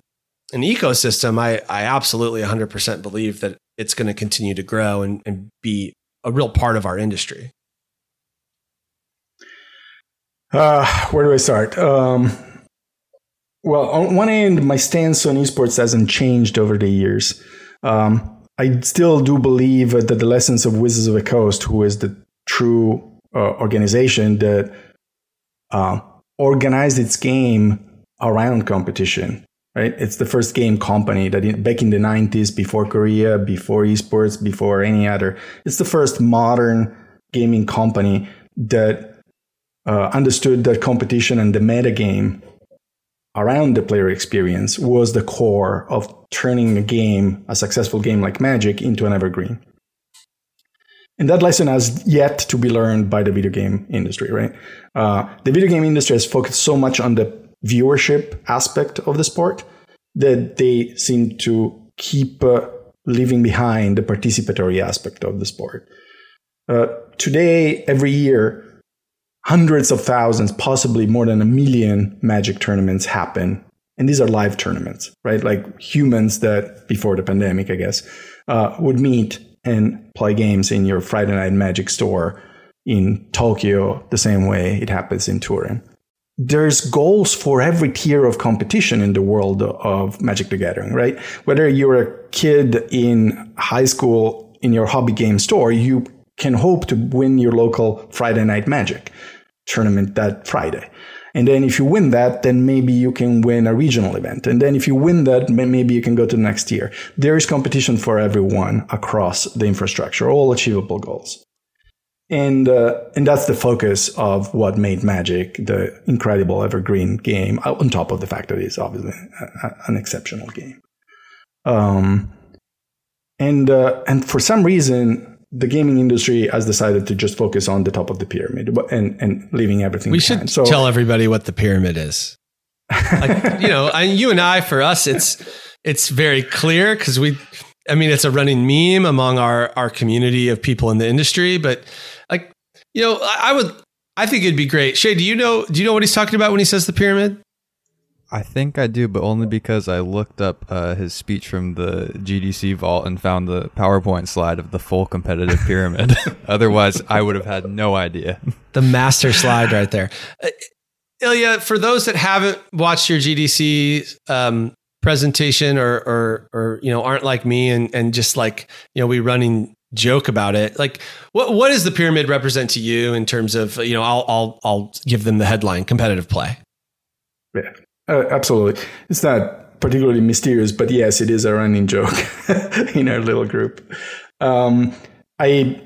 ecosystem, I absolutely 100% believe that it's going to continue to grow and be a real part of our industry. Where do I start? Well, on one end, my stance on esports hasn't changed over the years. I still do believe that the lessons of Wizards of the Coast, who is the true organization that organized its game around competition, right? It's the first game company that back in the 90s, before Korea, before esports, before any other, it's the first modern gaming company that understood that competition and the metagame around the player experience was the core of turning a game, a successful game like Magic, into an evergreen. And that lesson has yet to be learned by the video game industry, right? The video game industry has focused so much on the viewership aspect of the sport that they seem to keep leaving behind the participatory aspect of the sport. Today, every year, hundreds of thousands, possibly more than 1 million Magic tournaments happen. And these are live tournaments, right? Like humans that, before the pandemic, I guess, would meet and play games in your Friday night Magic store in Tokyo, the same way it happens in Turin. There's goals for every tier of competition in the world of Magic the Gathering, right? Whether you're a kid in high school in your hobby game store, you can hope to win your local Friday night Magic tournament that Friday. And then if you win that, then maybe you can win a regional event. And then if you win that, maybe you can go to the next tier. There is competition for everyone across the infrastructure, all achievable goals. And that's the focus of what made Magic the incredible evergreen game, on top of the fact that it's obviously an exceptional game. And for some reason, the gaming industry has decided to just focus on the top of the pyramid and leaving everything behind. We should tell everybody what the pyramid is. Like, you and I, for us, it's very clear because it's a running meme among our community of people in the industry. But I think it'd be great. Shay, do you know what he's talking about when he says the pyramid? I think I do, but only because I looked up his speech from the GDC vault and found the PowerPoint slide of the full competitive pyramid. Otherwise, I would have had no idea. The master slide right there. Ilya, for those that haven't watched your GDC presentation or aren't like me and just like, we running joke about it. Like, what does the pyramid represent to you in terms of, I'll give them the headline, competitive play. Yeah. Absolutely. It's not particularly mysterious, but yes, it is a running joke in our little group. The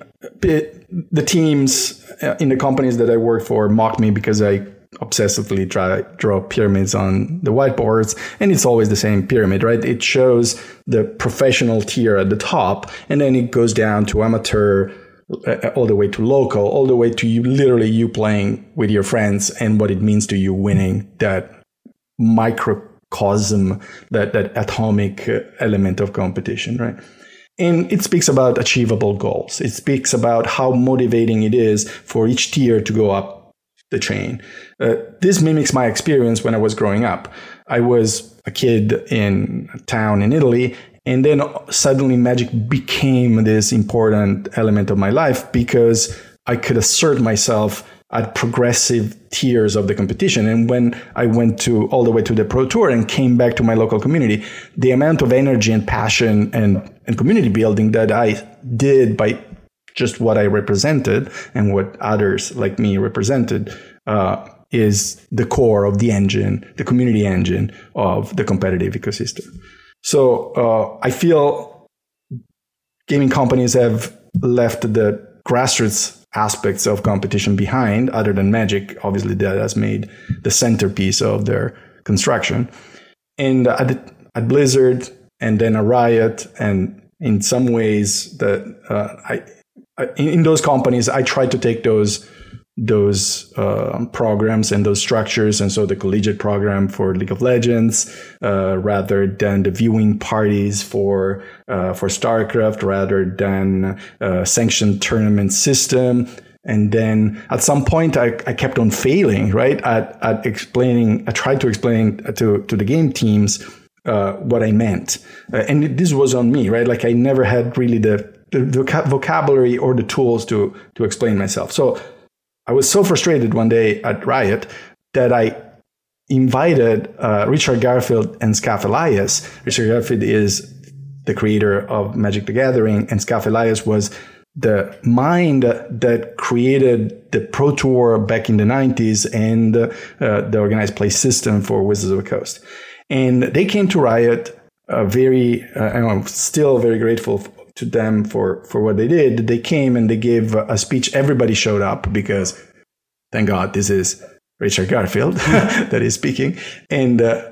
teams in the companies that I work for mock me because I obsessively try to draw pyramids on the whiteboards, and it's always the same pyramid, right? It shows the professional tier at the top, and then it goes down to amateur, all the way to local, all the way to you playing with your friends and what it means to you winning that microcosm, that atomic element of competition, right? And it speaks about achievable goals. It speaks about how motivating it is for each tier to go up the chain. This mimics my experience when I was growing up. I was a kid in a town in Italy, and then suddenly Magic became this important element of my life because I could assert myself at progressive tiers of the competition. And when I went to all the way to the Pro Tour and came back to my local community, the amount of energy and passion and community building that I did by just what I represented and what others like me represented is the core of the engine, the community engine of the competitive ecosystem. So I feel gaming companies have left the grassroots aspects of competition behind, other than Magic, obviously, that has made the centerpiece of their construction. And at Blizzard, and then a Riot, and in some ways that in those companies, I tried to take those programs and those structures, and so the collegiate program for League of Legends, rather than the viewing parties for StarCraft, rather than sanctioned tournament system, And then at some point, I kept on failing, right? At explaining, I tried to explain to the game teams what I meant. And this was on me, right? Like I never had really the vocabulary or the tools to explain myself. So I was so frustrated one day at Riot that I invited Richard Garfield and Skaff Elias. Richard Garfield is the creator of Magic: The Gathering, and Skaff Elias was the mind that created the Pro Tour back in the 90s and the organized play system for Wizards of the Coast. And they came to Riot and I'm still very grateful to them for what they did. They came and they gave a speech. Everybody showed up because, thank God, this is Richard Garfield that is speaking. And they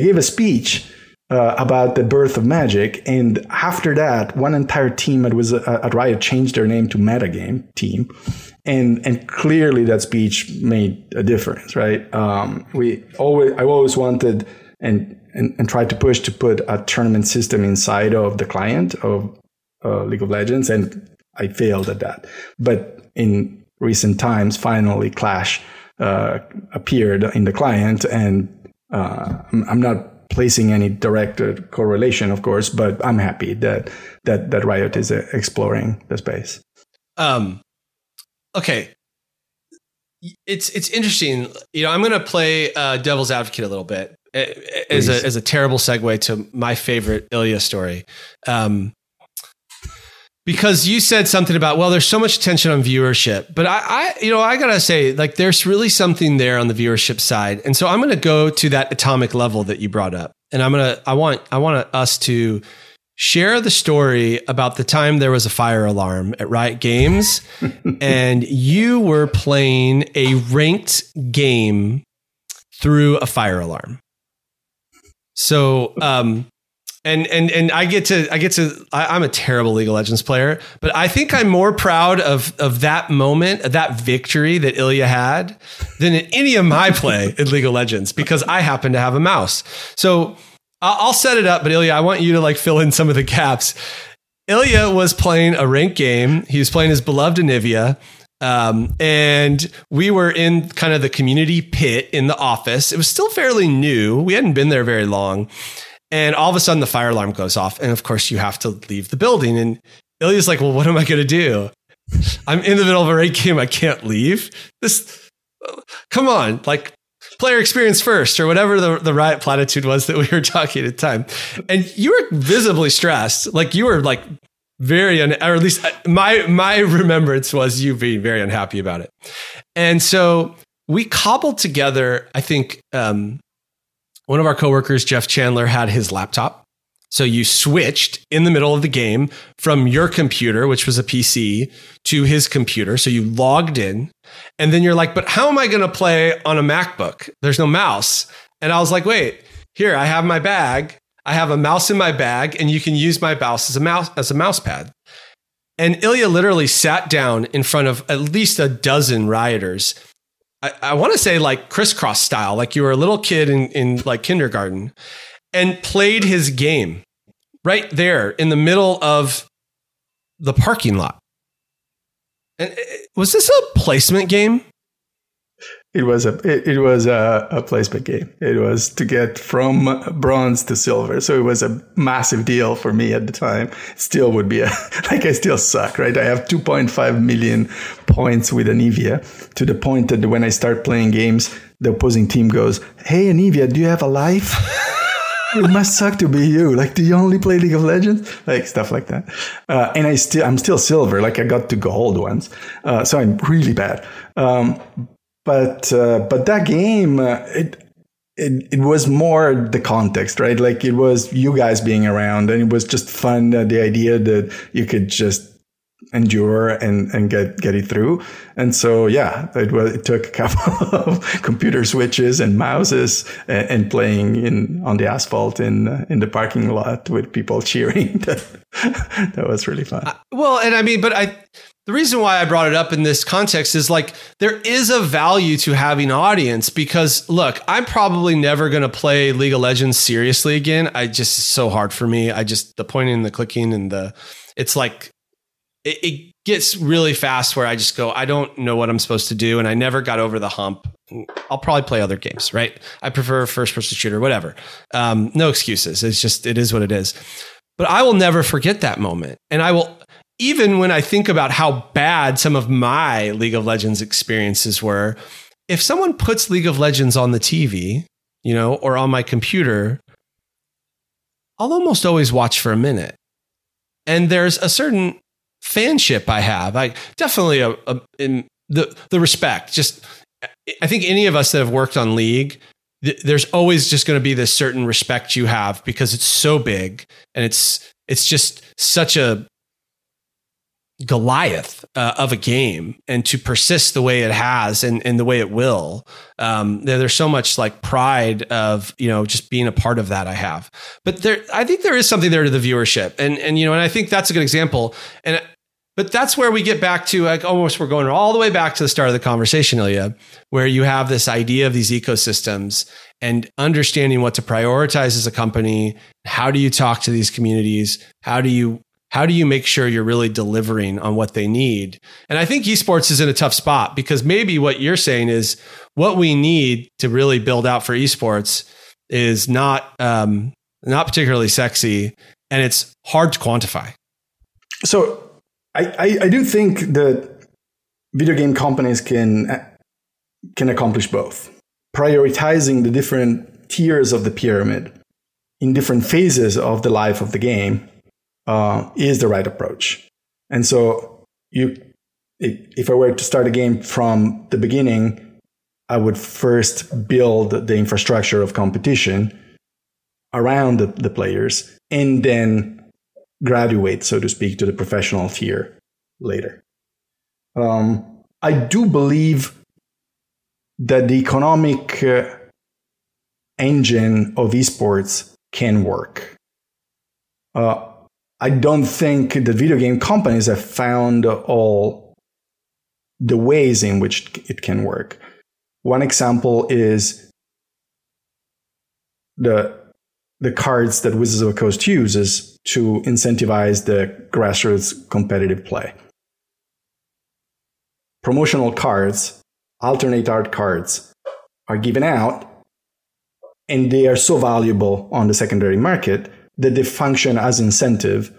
gave a speech about the birth of Magic. And after that, one entire team at Riot changed their name to Metagame Team. And clearly that speech made a difference, right? I always wanted and tried to push to put a tournament system inside of the client of League of Legends. And I failed at that. But in recent times, finally Clash appeared in the client, and I'm not placing any direct correlation, of course, but I'm happy that Riot is exploring the space. Okay, it's interesting. You know, I'm going to play devil's advocate a little bit as a terrible segue to my favorite Ilya story, because you said something about, well, there's so much attention on viewership, but I gotta say, like, there's really something there on the viewership side. And so I'm going to go to that atomic level that you brought up, and I want us to share the story about the time there was a fire alarm at Riot Games and you were playing a ranked game through a fire alarm. So, And I'm a terrible League of Legends player, but I think I'm more proud of that moment, of that victory that Ilya had, than in any of my play in League of Legends, because I happen to have a mouse. So I'll set it up, but Ilya, I want you to like fill in some of the gaps. Ilya was playing a ranked game. He was playing his beloved Anivia. And we were in kind of the community pit in the office. It was still fairly new. We hadn't been there very long. And all of a sudden the fire alarm goes off. And of course you have to leave the building. And Ilya's like, well, what am I going to do? I'm in the middle of a raid game. I can't leave. Come on, like player experience first, or whatever the Riot platitude was that we were talking at the time. And you were visibly stressed. Like you were like or at least my remembrance was you being very unhappy about it. And so we cobbled together, I think, one of our coworkers, Jeff Chandler, had his laptop. So you switched in the middle of the game from your computer, which was a PC, to his computer. So you logged in, and then you're like, but how am I going to play on a MacBook? There's no mouse. And I was like, wait, here, I have my bag. I have a mouse in my bag, and you can use my mouse as a mouse pad. And Ilya literally sat down in front of at least a dozen rioters. I want to say like crisscross style, like you were a little kid in like kindergarten, and played his game right there in the middle of the parking lot. And was this a placement game? It was a placement game. It was to get from bronze to silver. So it was a massive deal for me at the time. Still would be I still suck, right? I have 2.5 million points with Anivia, to the point that when I start playing games, the opposing team goes, hey, Anivia, do you have a life? It must suck to be you. Like, do you only play League of Legends? Like stuff like that. And I'm still silver. Like I got to gold once. So I'm really bad. But that game, it was more the context, right? Like it was you guys being around, and it was just fun. The idea that you could just endure and get it through. And so, yeah, it took a couple of computer switches and mouses and playing on the asphalt in the parking lot with people cheering. That was really fun. The reason why I brought it up in this context is like there is a value to having audience, because look, I'm probably never going to play League of Legends seriously again. It's so hard for me. The pointing and the clicking and it's like it gets really fast where I just go, I don't know what I'm supposed to do. And I never got over the hump. I'll probably play other games, right? I prefer first person shooter, whatever. No excuses. It's just, it is what it is. But I will never forget that moment. And I will, even when I think about how bad some of my League of Legends experiences were, if someone puts League of Legends on the TV, you know, or on my computer, I'll almost always watch for a minute. And there's a certain fanship I have. I definitely in the respect. Just, I think any of us that have worked on League, there's always just going to be this certain respect you have because it's so big and it's just such a Goliath of a game, and to persist the way it has and the way it will. There's so much like pride of, you know, just being a part of that I have. But there, I think there is something there to the viewership. And you know, and I think that's a good example. But that's where we get back to, like, almost we're going all the way back to the start of the conversation, Ilya, where you have this idea of these ecosystems and understanding what to prioritize as a company. How do you talk to these communities? How do you make sure you're really delivering on what they need? And I think esports is in a tough spot because maybe what you're saying is what we need to really build out for esports is not particularly sexy, and it's hard to quantify. So I do think that video game companies can accomplish both. Prioritizing the different tiers of the pyramid in different phases of the life of the game is the right approach. And so if I were to start a game from the beginning, I would first build the infrastructure of competition around the players and then graduate, so to speak, to the professional tier later. I do believe that the economic engine of esports can work. I don't think that video game companies have found all the ways in which it can work. One example is the cards that Wizards of the Coast uses to incentivize the grassroots competitive play. Promotional cards, alternate art cards, are given out, and they are so valuable on the secondary market that they function as incentive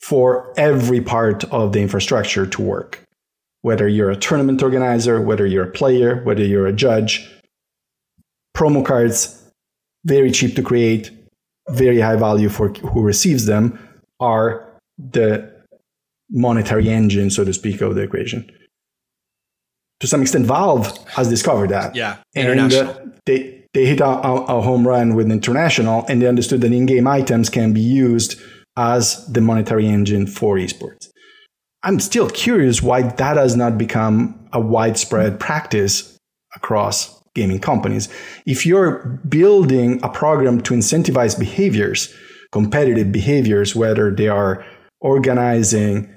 for every part of the infrastructure to work. Whether you're a tournament organizer, whether you're a player, whether you're a judge, promo cards, very cheap to create, very high value for who receives them, are the monetary engine, so to speak, of the equation. To some extent, Valve has discovered that. Yeah, international. And they hit a home run with international, and they understood that in-game items can be used as the monetary engine for esports. I'm still curious why that has not become a widespread practice across gaming companies. If you're building a program to incentivize behaviors, competitive behaviors, whether they are organizing,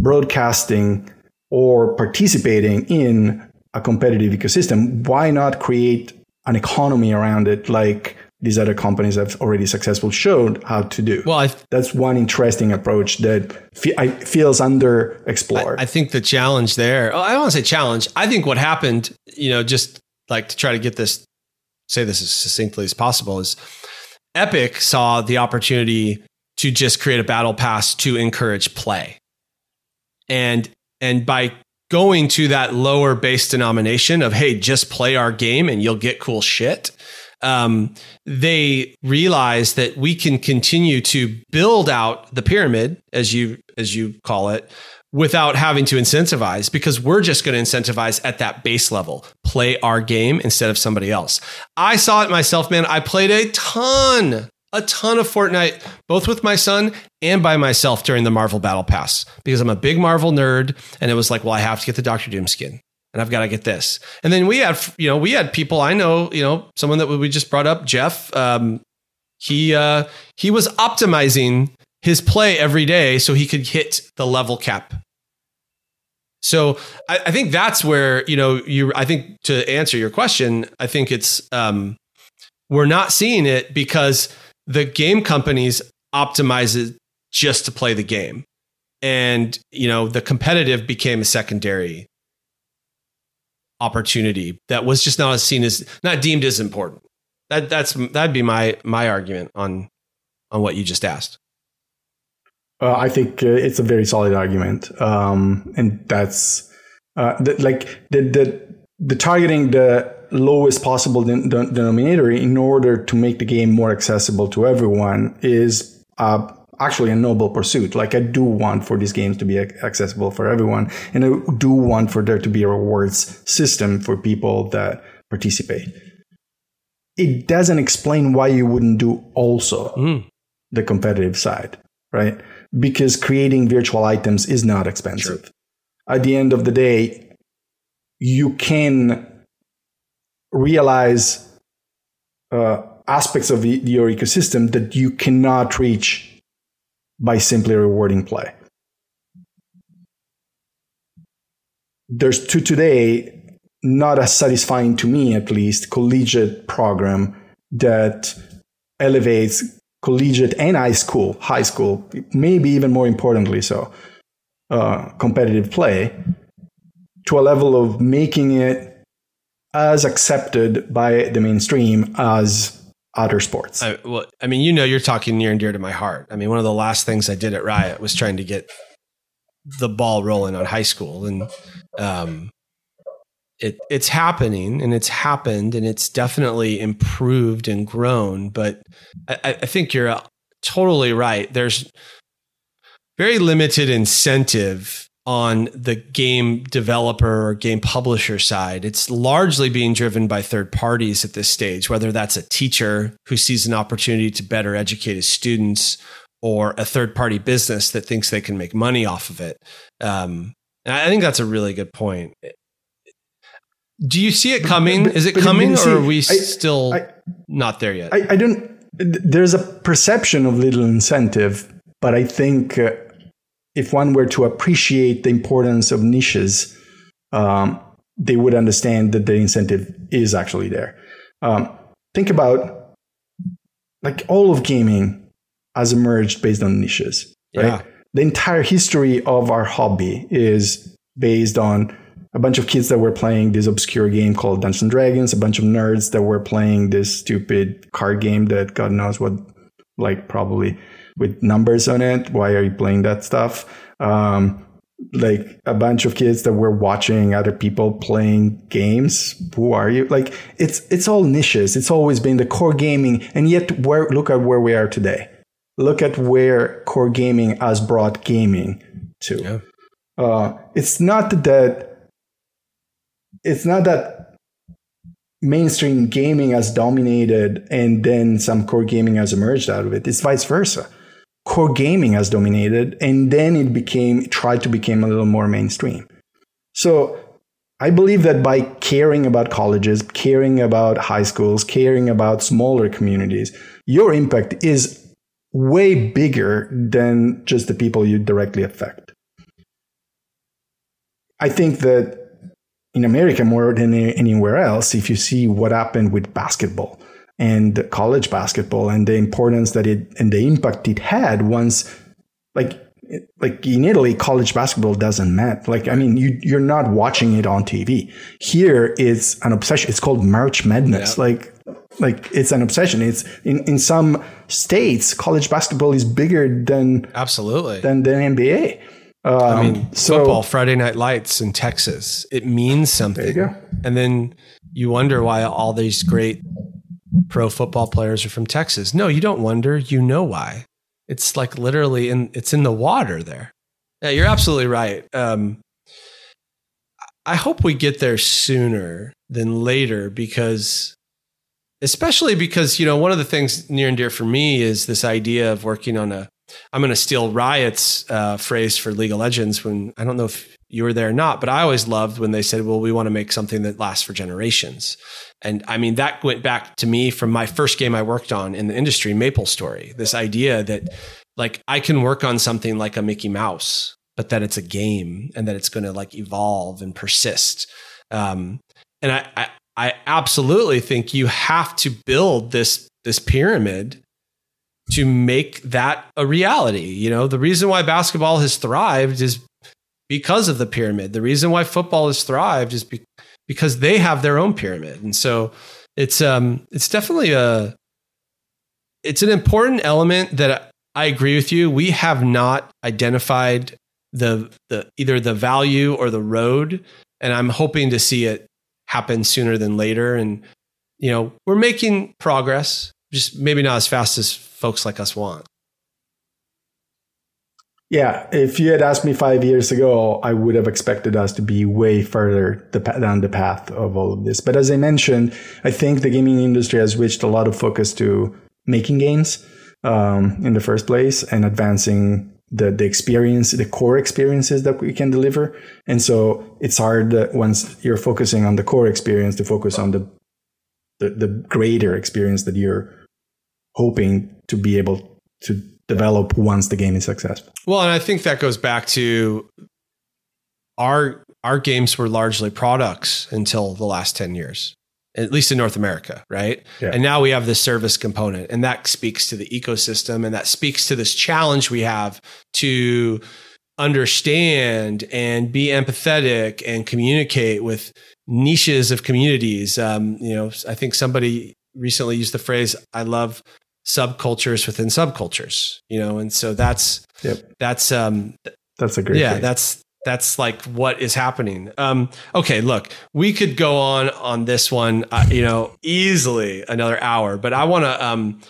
broadcasting, or participating in a competitive ecosystem, why not create an economy around it, like these other companies have already successfully showed how to do? Well, that's one interesting approach that feels underexplored. I think the challenge there, I don't want to say challenge. I think what happened, you know, just like to try to get this, say this as succinctly as possible, is Epic saw the opportunity to just create a battle pass to encourage play. And by going to that lower base denomination of, hey, just play our game and you'll get cool shit. They realize that we can continue to build out the pyramid, as you call it, without having to incentivize, because we're just going to incentivize at that base level. Play our game instead of somebody else. I saw it myself, man. I played a ton of Fortnite, both with my son and by myself during the Marvel Battle Pass, because I'm a big Marvel nerd. And it was like, well, I have to get the Dr. Doom skin and I've got to get this. And then we had people I know, you know, someone that we just brought up, Jeff, he was optimizing his play every day so he could hit the level cap. So I think that's where, you know, I think to answer your question, I think it's, we're not seeing it because the game companies optimize it just to play the game. And, you know, the competitive became a secondary opportunity that was just not as seen as, not deemed as important. That'd be my argument on what you just asked. I think it's a very solid argument, and that's the targeting the lowest possible denominator in order to make the game more accessible to everyone is actually a noble pursuit. Like, I do want for these games to be accessible for everyone, and I do want for there to be a rewards system for people that participate. It doesn't explain why you wouldn't do also the competitive side, right? Because creating virtual items is not expensive. Sure. At the end of the day, you can realize aspects of your ecosystem that you cannot reach by simply rewarding play. There's today not as satisfying to me, at least, collegiate program that elevates collegiate and high school, maybe even more importantly so, competitive play to a level of making it as accepted by the mainstream as other sports. You're talking near and dear to my heart. I mean, one of the last things I did at Riot was trying to get the ball rolling on high school, and it's happening, and it's happened, and it's definitely improved and grown. But I think you're totally right. There's very limited incentive on the game developer or game publisher side. It's largely being driven by third parties at this stage, whether that's a teacher who sees an opportunity to better educate his students or a third party business that thinks they can make money off of it. And I think that's a really good point. Do you see it coming? Is it coming, or are we still not there yet? I don't. There's a perception of little incentive, but I think if one were to appreciate the importance of niches, they would understand that the incentive is actually there. Think about, like, all of gaming has emerged based on niches, right? Yeah. The entire history of our hobby is based on a bunch of kids that were playing this obscure game called Dungeons and Dragons, a bunch of nerds that were playing this stupid card game that God knows what, like, probably with numbers on it. Why are you playing that stuff? Like, a bunch of kids that were watching other people playing games. Who are you? Like, it's all niches. It's always been the core gaming. And yet, look at where we are today. Look at where core gaming has brought gaming to. Yeah. It's not that mainstream gaming has dominated and then some core gaming has emerged out of it. It's vice versa. Core gaming has dominated and then it tried to become a little more mainstream. So I believe that by caring about colleges, caring about high schools, caring about smaller communities, your impact is way bigger than just the people you directly affect. I think that in America, more than anywhere else, if you see what happened with basketball and college basketball and the importance that it and the impact it had once, like in Italy, college basketball doesn't matter. Like, I mean, you're not watching it on TV. Here, it's an obsession. It's called March Madness. Yeah. Like it's an obsession. It's in some states, college basketball is bigger than absolutely than the NBA. Football, Friday Night Lights in Texas, it means something. There you go. And then you wonder why all these great pro football players are from Texas. No, you don't wonder. You know why. It's like literally it's in the water there. Yeah, you're absolutely right. I hope we get there sooner than later, especially because, you know, one of the things near and dear for me is this idea of working on I'm going to steal Riot's phrase for League of Legends. When I don't know if you were there or not, but I always loved when they said, well, we want to make something that lasts for generations. And I mean, that went back to me from my first game I worked on in the industry, Maple Story. This idea that, like, I can work on something like a Mickey Mouse, but that it's a game and that it's going to, like, evolve and persist. And I absolutely think you have to build this pyramid to make that a reality. You know, the reason why basketball has thrived is because of the pyramid. The reason why football has thrived is because they have their own pyramid. And so it's definitely it's an important element that I agree with you. We have not identified the either the value or the road, and I'm hoping to see it happen sooner than later. And, you know, we're making progress, just maybe not as fast as folks like us want. Yeah, if you had asked me 5 years ago, I would have expected us to be way further down the path of all of this. But as I mentioned, I think the gaming industry has reached a lot of focus to making games in the first place and advancing the experience, the core experiences that we can deliver. And so it's hard once you're focusing on the core experience to focus on the greater experience that you're hoping to be able to develop once the game is successful. Well, and I think that goes back to our games were largely products until the last 10 years, at least in North America, right? Yeah. And now we have this service component, and that speaks to the ecosystem, and that speaks to this challenge we have to understand and be empathetic and communicate with niches of communities. You know, I think somebody recently used the phrase, I love subcultures within subcultures, you know? And so that's a great thing. That's like what is happening. Okay. Look, we could go on this one, you know, easily another hour, but I want to,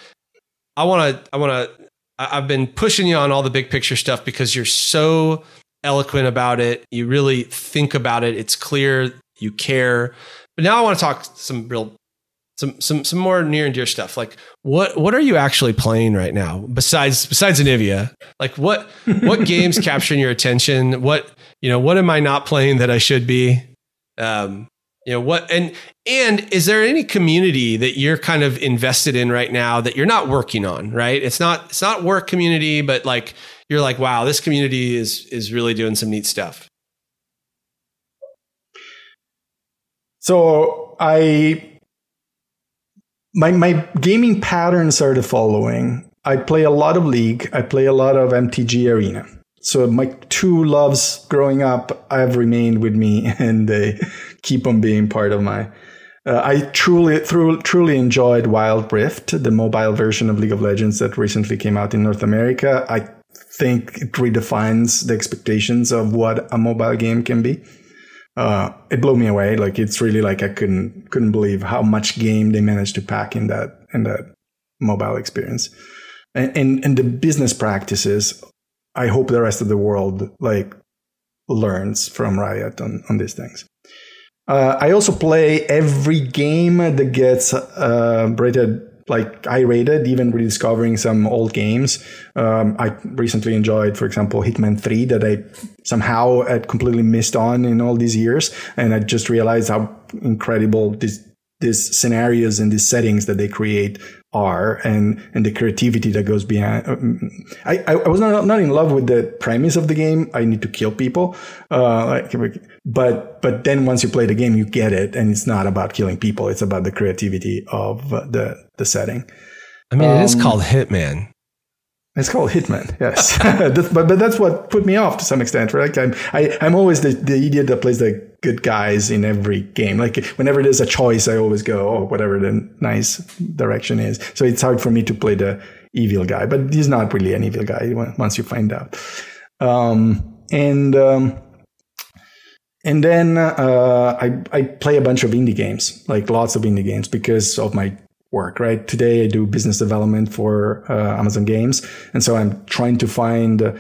I've been pushing you on all the big picture stuff because you're so eloquent about it. You really think about it. It's clear you care, but now I want to talk some real some more near and dear stuff. Like what are you actually playing right now? Besides Anivia, like what games capturing your attention? What am I not playing that I should be? And is there any community that you're kind of invested in right now that you're not working on? Right. It's not work community, but like, you're like, wow, this community is really doing some neat stuff. So My gaming patterns are the following. I play a lot of League. I play a lot of MTG Arena. So my two loves growing up have remained with me, and they keep on being part of my... I truly enjoyed Wild Rift, the mobile version of League of Legends that recently came out in North America. I think it redefines the expectations of what a mobile game can be. It blew me away. Like, it's really like I couldn't believe how much game they managed to pack in that mobile experience, and the business practices. I hope the rest of the world like learns from Riot on these things. I also play every game that gets rated. Like I rated, even rediscovering some old games. I recently enjoyed, for example, Hitman 3 that I somehow had completely missed on in all these years. And I just realized how incredible these scenarios and these settings that they create are, and the creativity that goes behind. I was not in love with the premise of the game. I need to kill people. But then once you play the game, you get it. And it's not about killing people. It's about the creativity of the setting. I mean, it is called Hitman. It's called Hitman, yes. but that's what put me off to some extent, right? I'm always the idiot that plays the good guys in every game. Like whenever there's a choice, I always go, oh, whatever the nice direction is. So it's hard for me to play the evil guy, but he's not really an evil guy once you find out. And then I play a bunch of indie games, like lots of indie games because of my work, right? Today I do business development for Amazon Games. And so I'm trying to find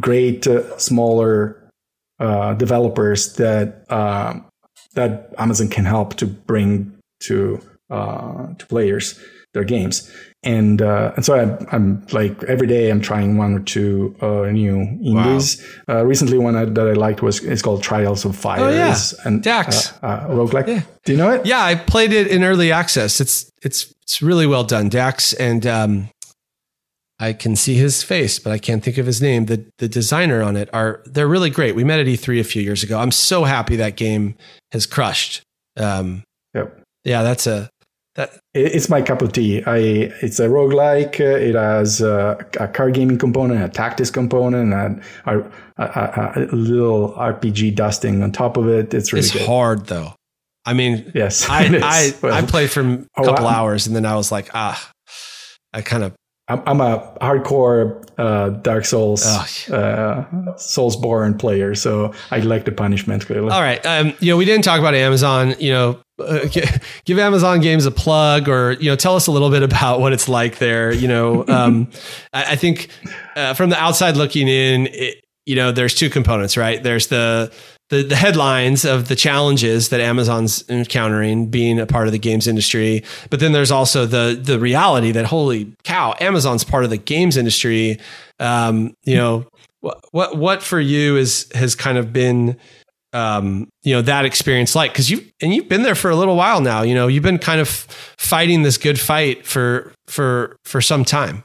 great, smaller developers that Amazon can help to bring to players their games. And so I'm like every day I'm trying one or two new indies. Wow. Recently, that I liked is called Trials of Fire. Oh, yeah. And Dax. Roguelike. Yeah. Do you know it? Yeah, I played it in early access. It's really well done, Dax. And I can see his face, but I can't think of his name. The designer on it they're really great. We met at E3 a few years ago. I'm so happy that game has crushed. Yep. Yeah, that's a. It's my cup of tea. It's a roguelike. It has a card gaming component, a tactics component, and a little RPG dusting on top of it. It's really good. Hard, though. I mean, yes, I played for a couple hours, and then I was like, I'm a hardcore Dark Souls, Soulsborne player, so I like the punishment clearly. All right, we didn't talk about Amazon. Give Amazon Games a plug, or tell us a little bit about what it's like there. I think from the outside looking in, there's two components, right? There's the headlines of the challenges that Amazon's encountering being a part of the games industry. But then there's also the reality that, holy cow, Amazon's part of the games industry. What for you has kind of been, that experience like, cause you've been there for a little while now, you've been kind of fighting this good fight for some time.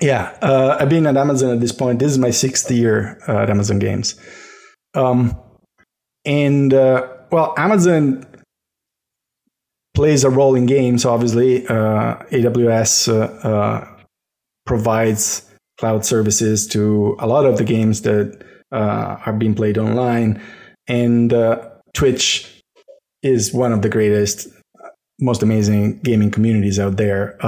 Yeah, I've been at Amazon at this point. This is my sixth year at Amazon Games. Amazon plays a role in games, obviously. AWS provides cloud services to a lot of the games that are being played online. And Twitch is one of the greatest, most amazing gaming communities out there.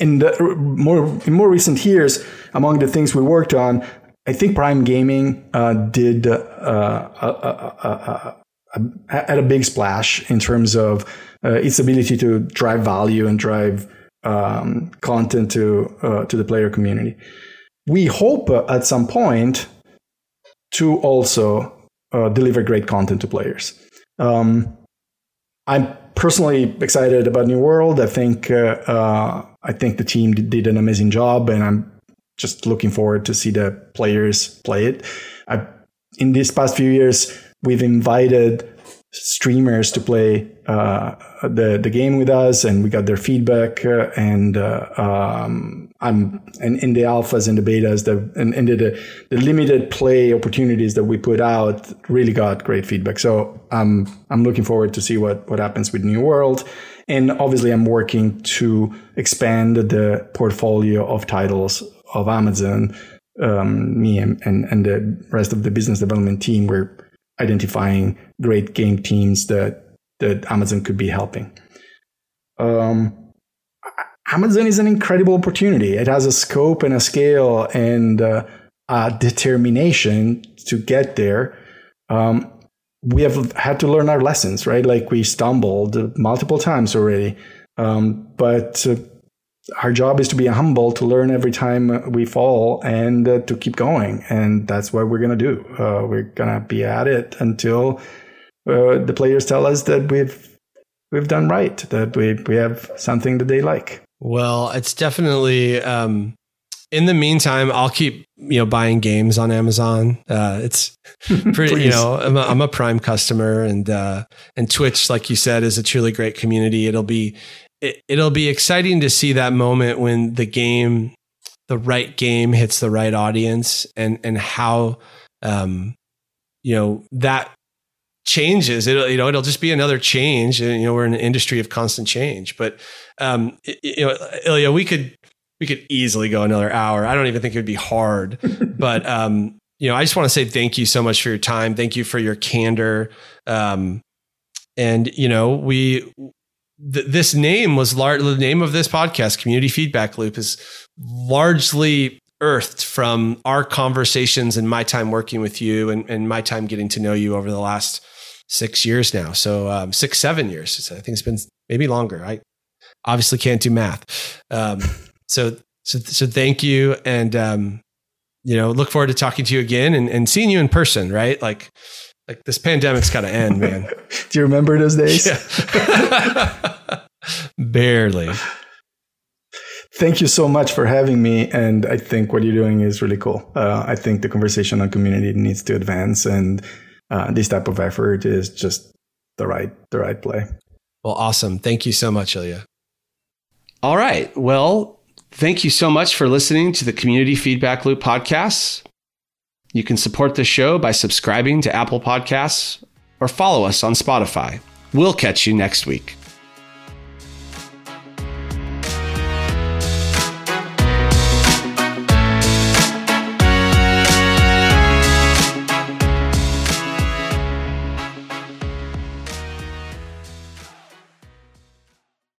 In more recent years, among the things we worked on, I think Prime Gaming did had a big splash in terms of its ability to drive value and drive content to the player community. We hope at some point to also deliver great content to players. I'm personally excited about New World. I think the team did an amazing job, and I'm just looking forward to see the players play it. In these past few years, we've invited streamers to play the game with us, and we got their feedback. And in the alphas and the betas, the limited play opportunities that we put out really got great feedback. So I'm looking forward to see what happens with New World. And obviously, I'm working to expand the portfolio of titles of Amazon. Me and the rest of the business development team, we're identifying great game teams that Amazon could be helping. Amazon is an incredible opportunity. It has a scope and a scale and a determination to get there. We have had to learn our lessons, right? Like, we stumbled multiple times already. But our job is to be humble, to learn every time we fall, and to keep going. And that's what we're going to do. We're going to be at it until the players tell us that we've done right, that we have something that they like. Well, it's definitely... in the meantime, I'll keep, buying games on Amazon. It's pretty, I'm a Prime customer, and Twitch, like you said, is a truly great community. It'll be exciting to see that moment when the right game hits the right audience, and how, that changes. It'll just be another change. And, we're in an industry of constant change, but, Ilya, we could easily go another hour. I don't even think it would be hard, but, I just want to say thank you so much for your time. Thank you for your candor. This name was the name of this podcast, Community Feedback Loop, is largely earthed from our conversations and my time working with you and my time getting to know you over the last 6 years now. So 6-7 years. I think it's been maybe longer. I obviously can't do math. So thank you. And, look forward to talking to you again and seeing you in person, right? Like this pandemic's got to end, man. Do you remember those days? Yeah. Barely. Thank you so much for having me. And I think what you're doing is really cool. I think the conversation on community needs to advance, and this type of effort is just the right play. Well, awesome. Thank you so much, Ilya. All right. Well, thank you so much for listening to the Community Feedback Loop podcast. You can support the show by subscribing to Apple Podcasts or follow us on Spotify. We'll catch you next week.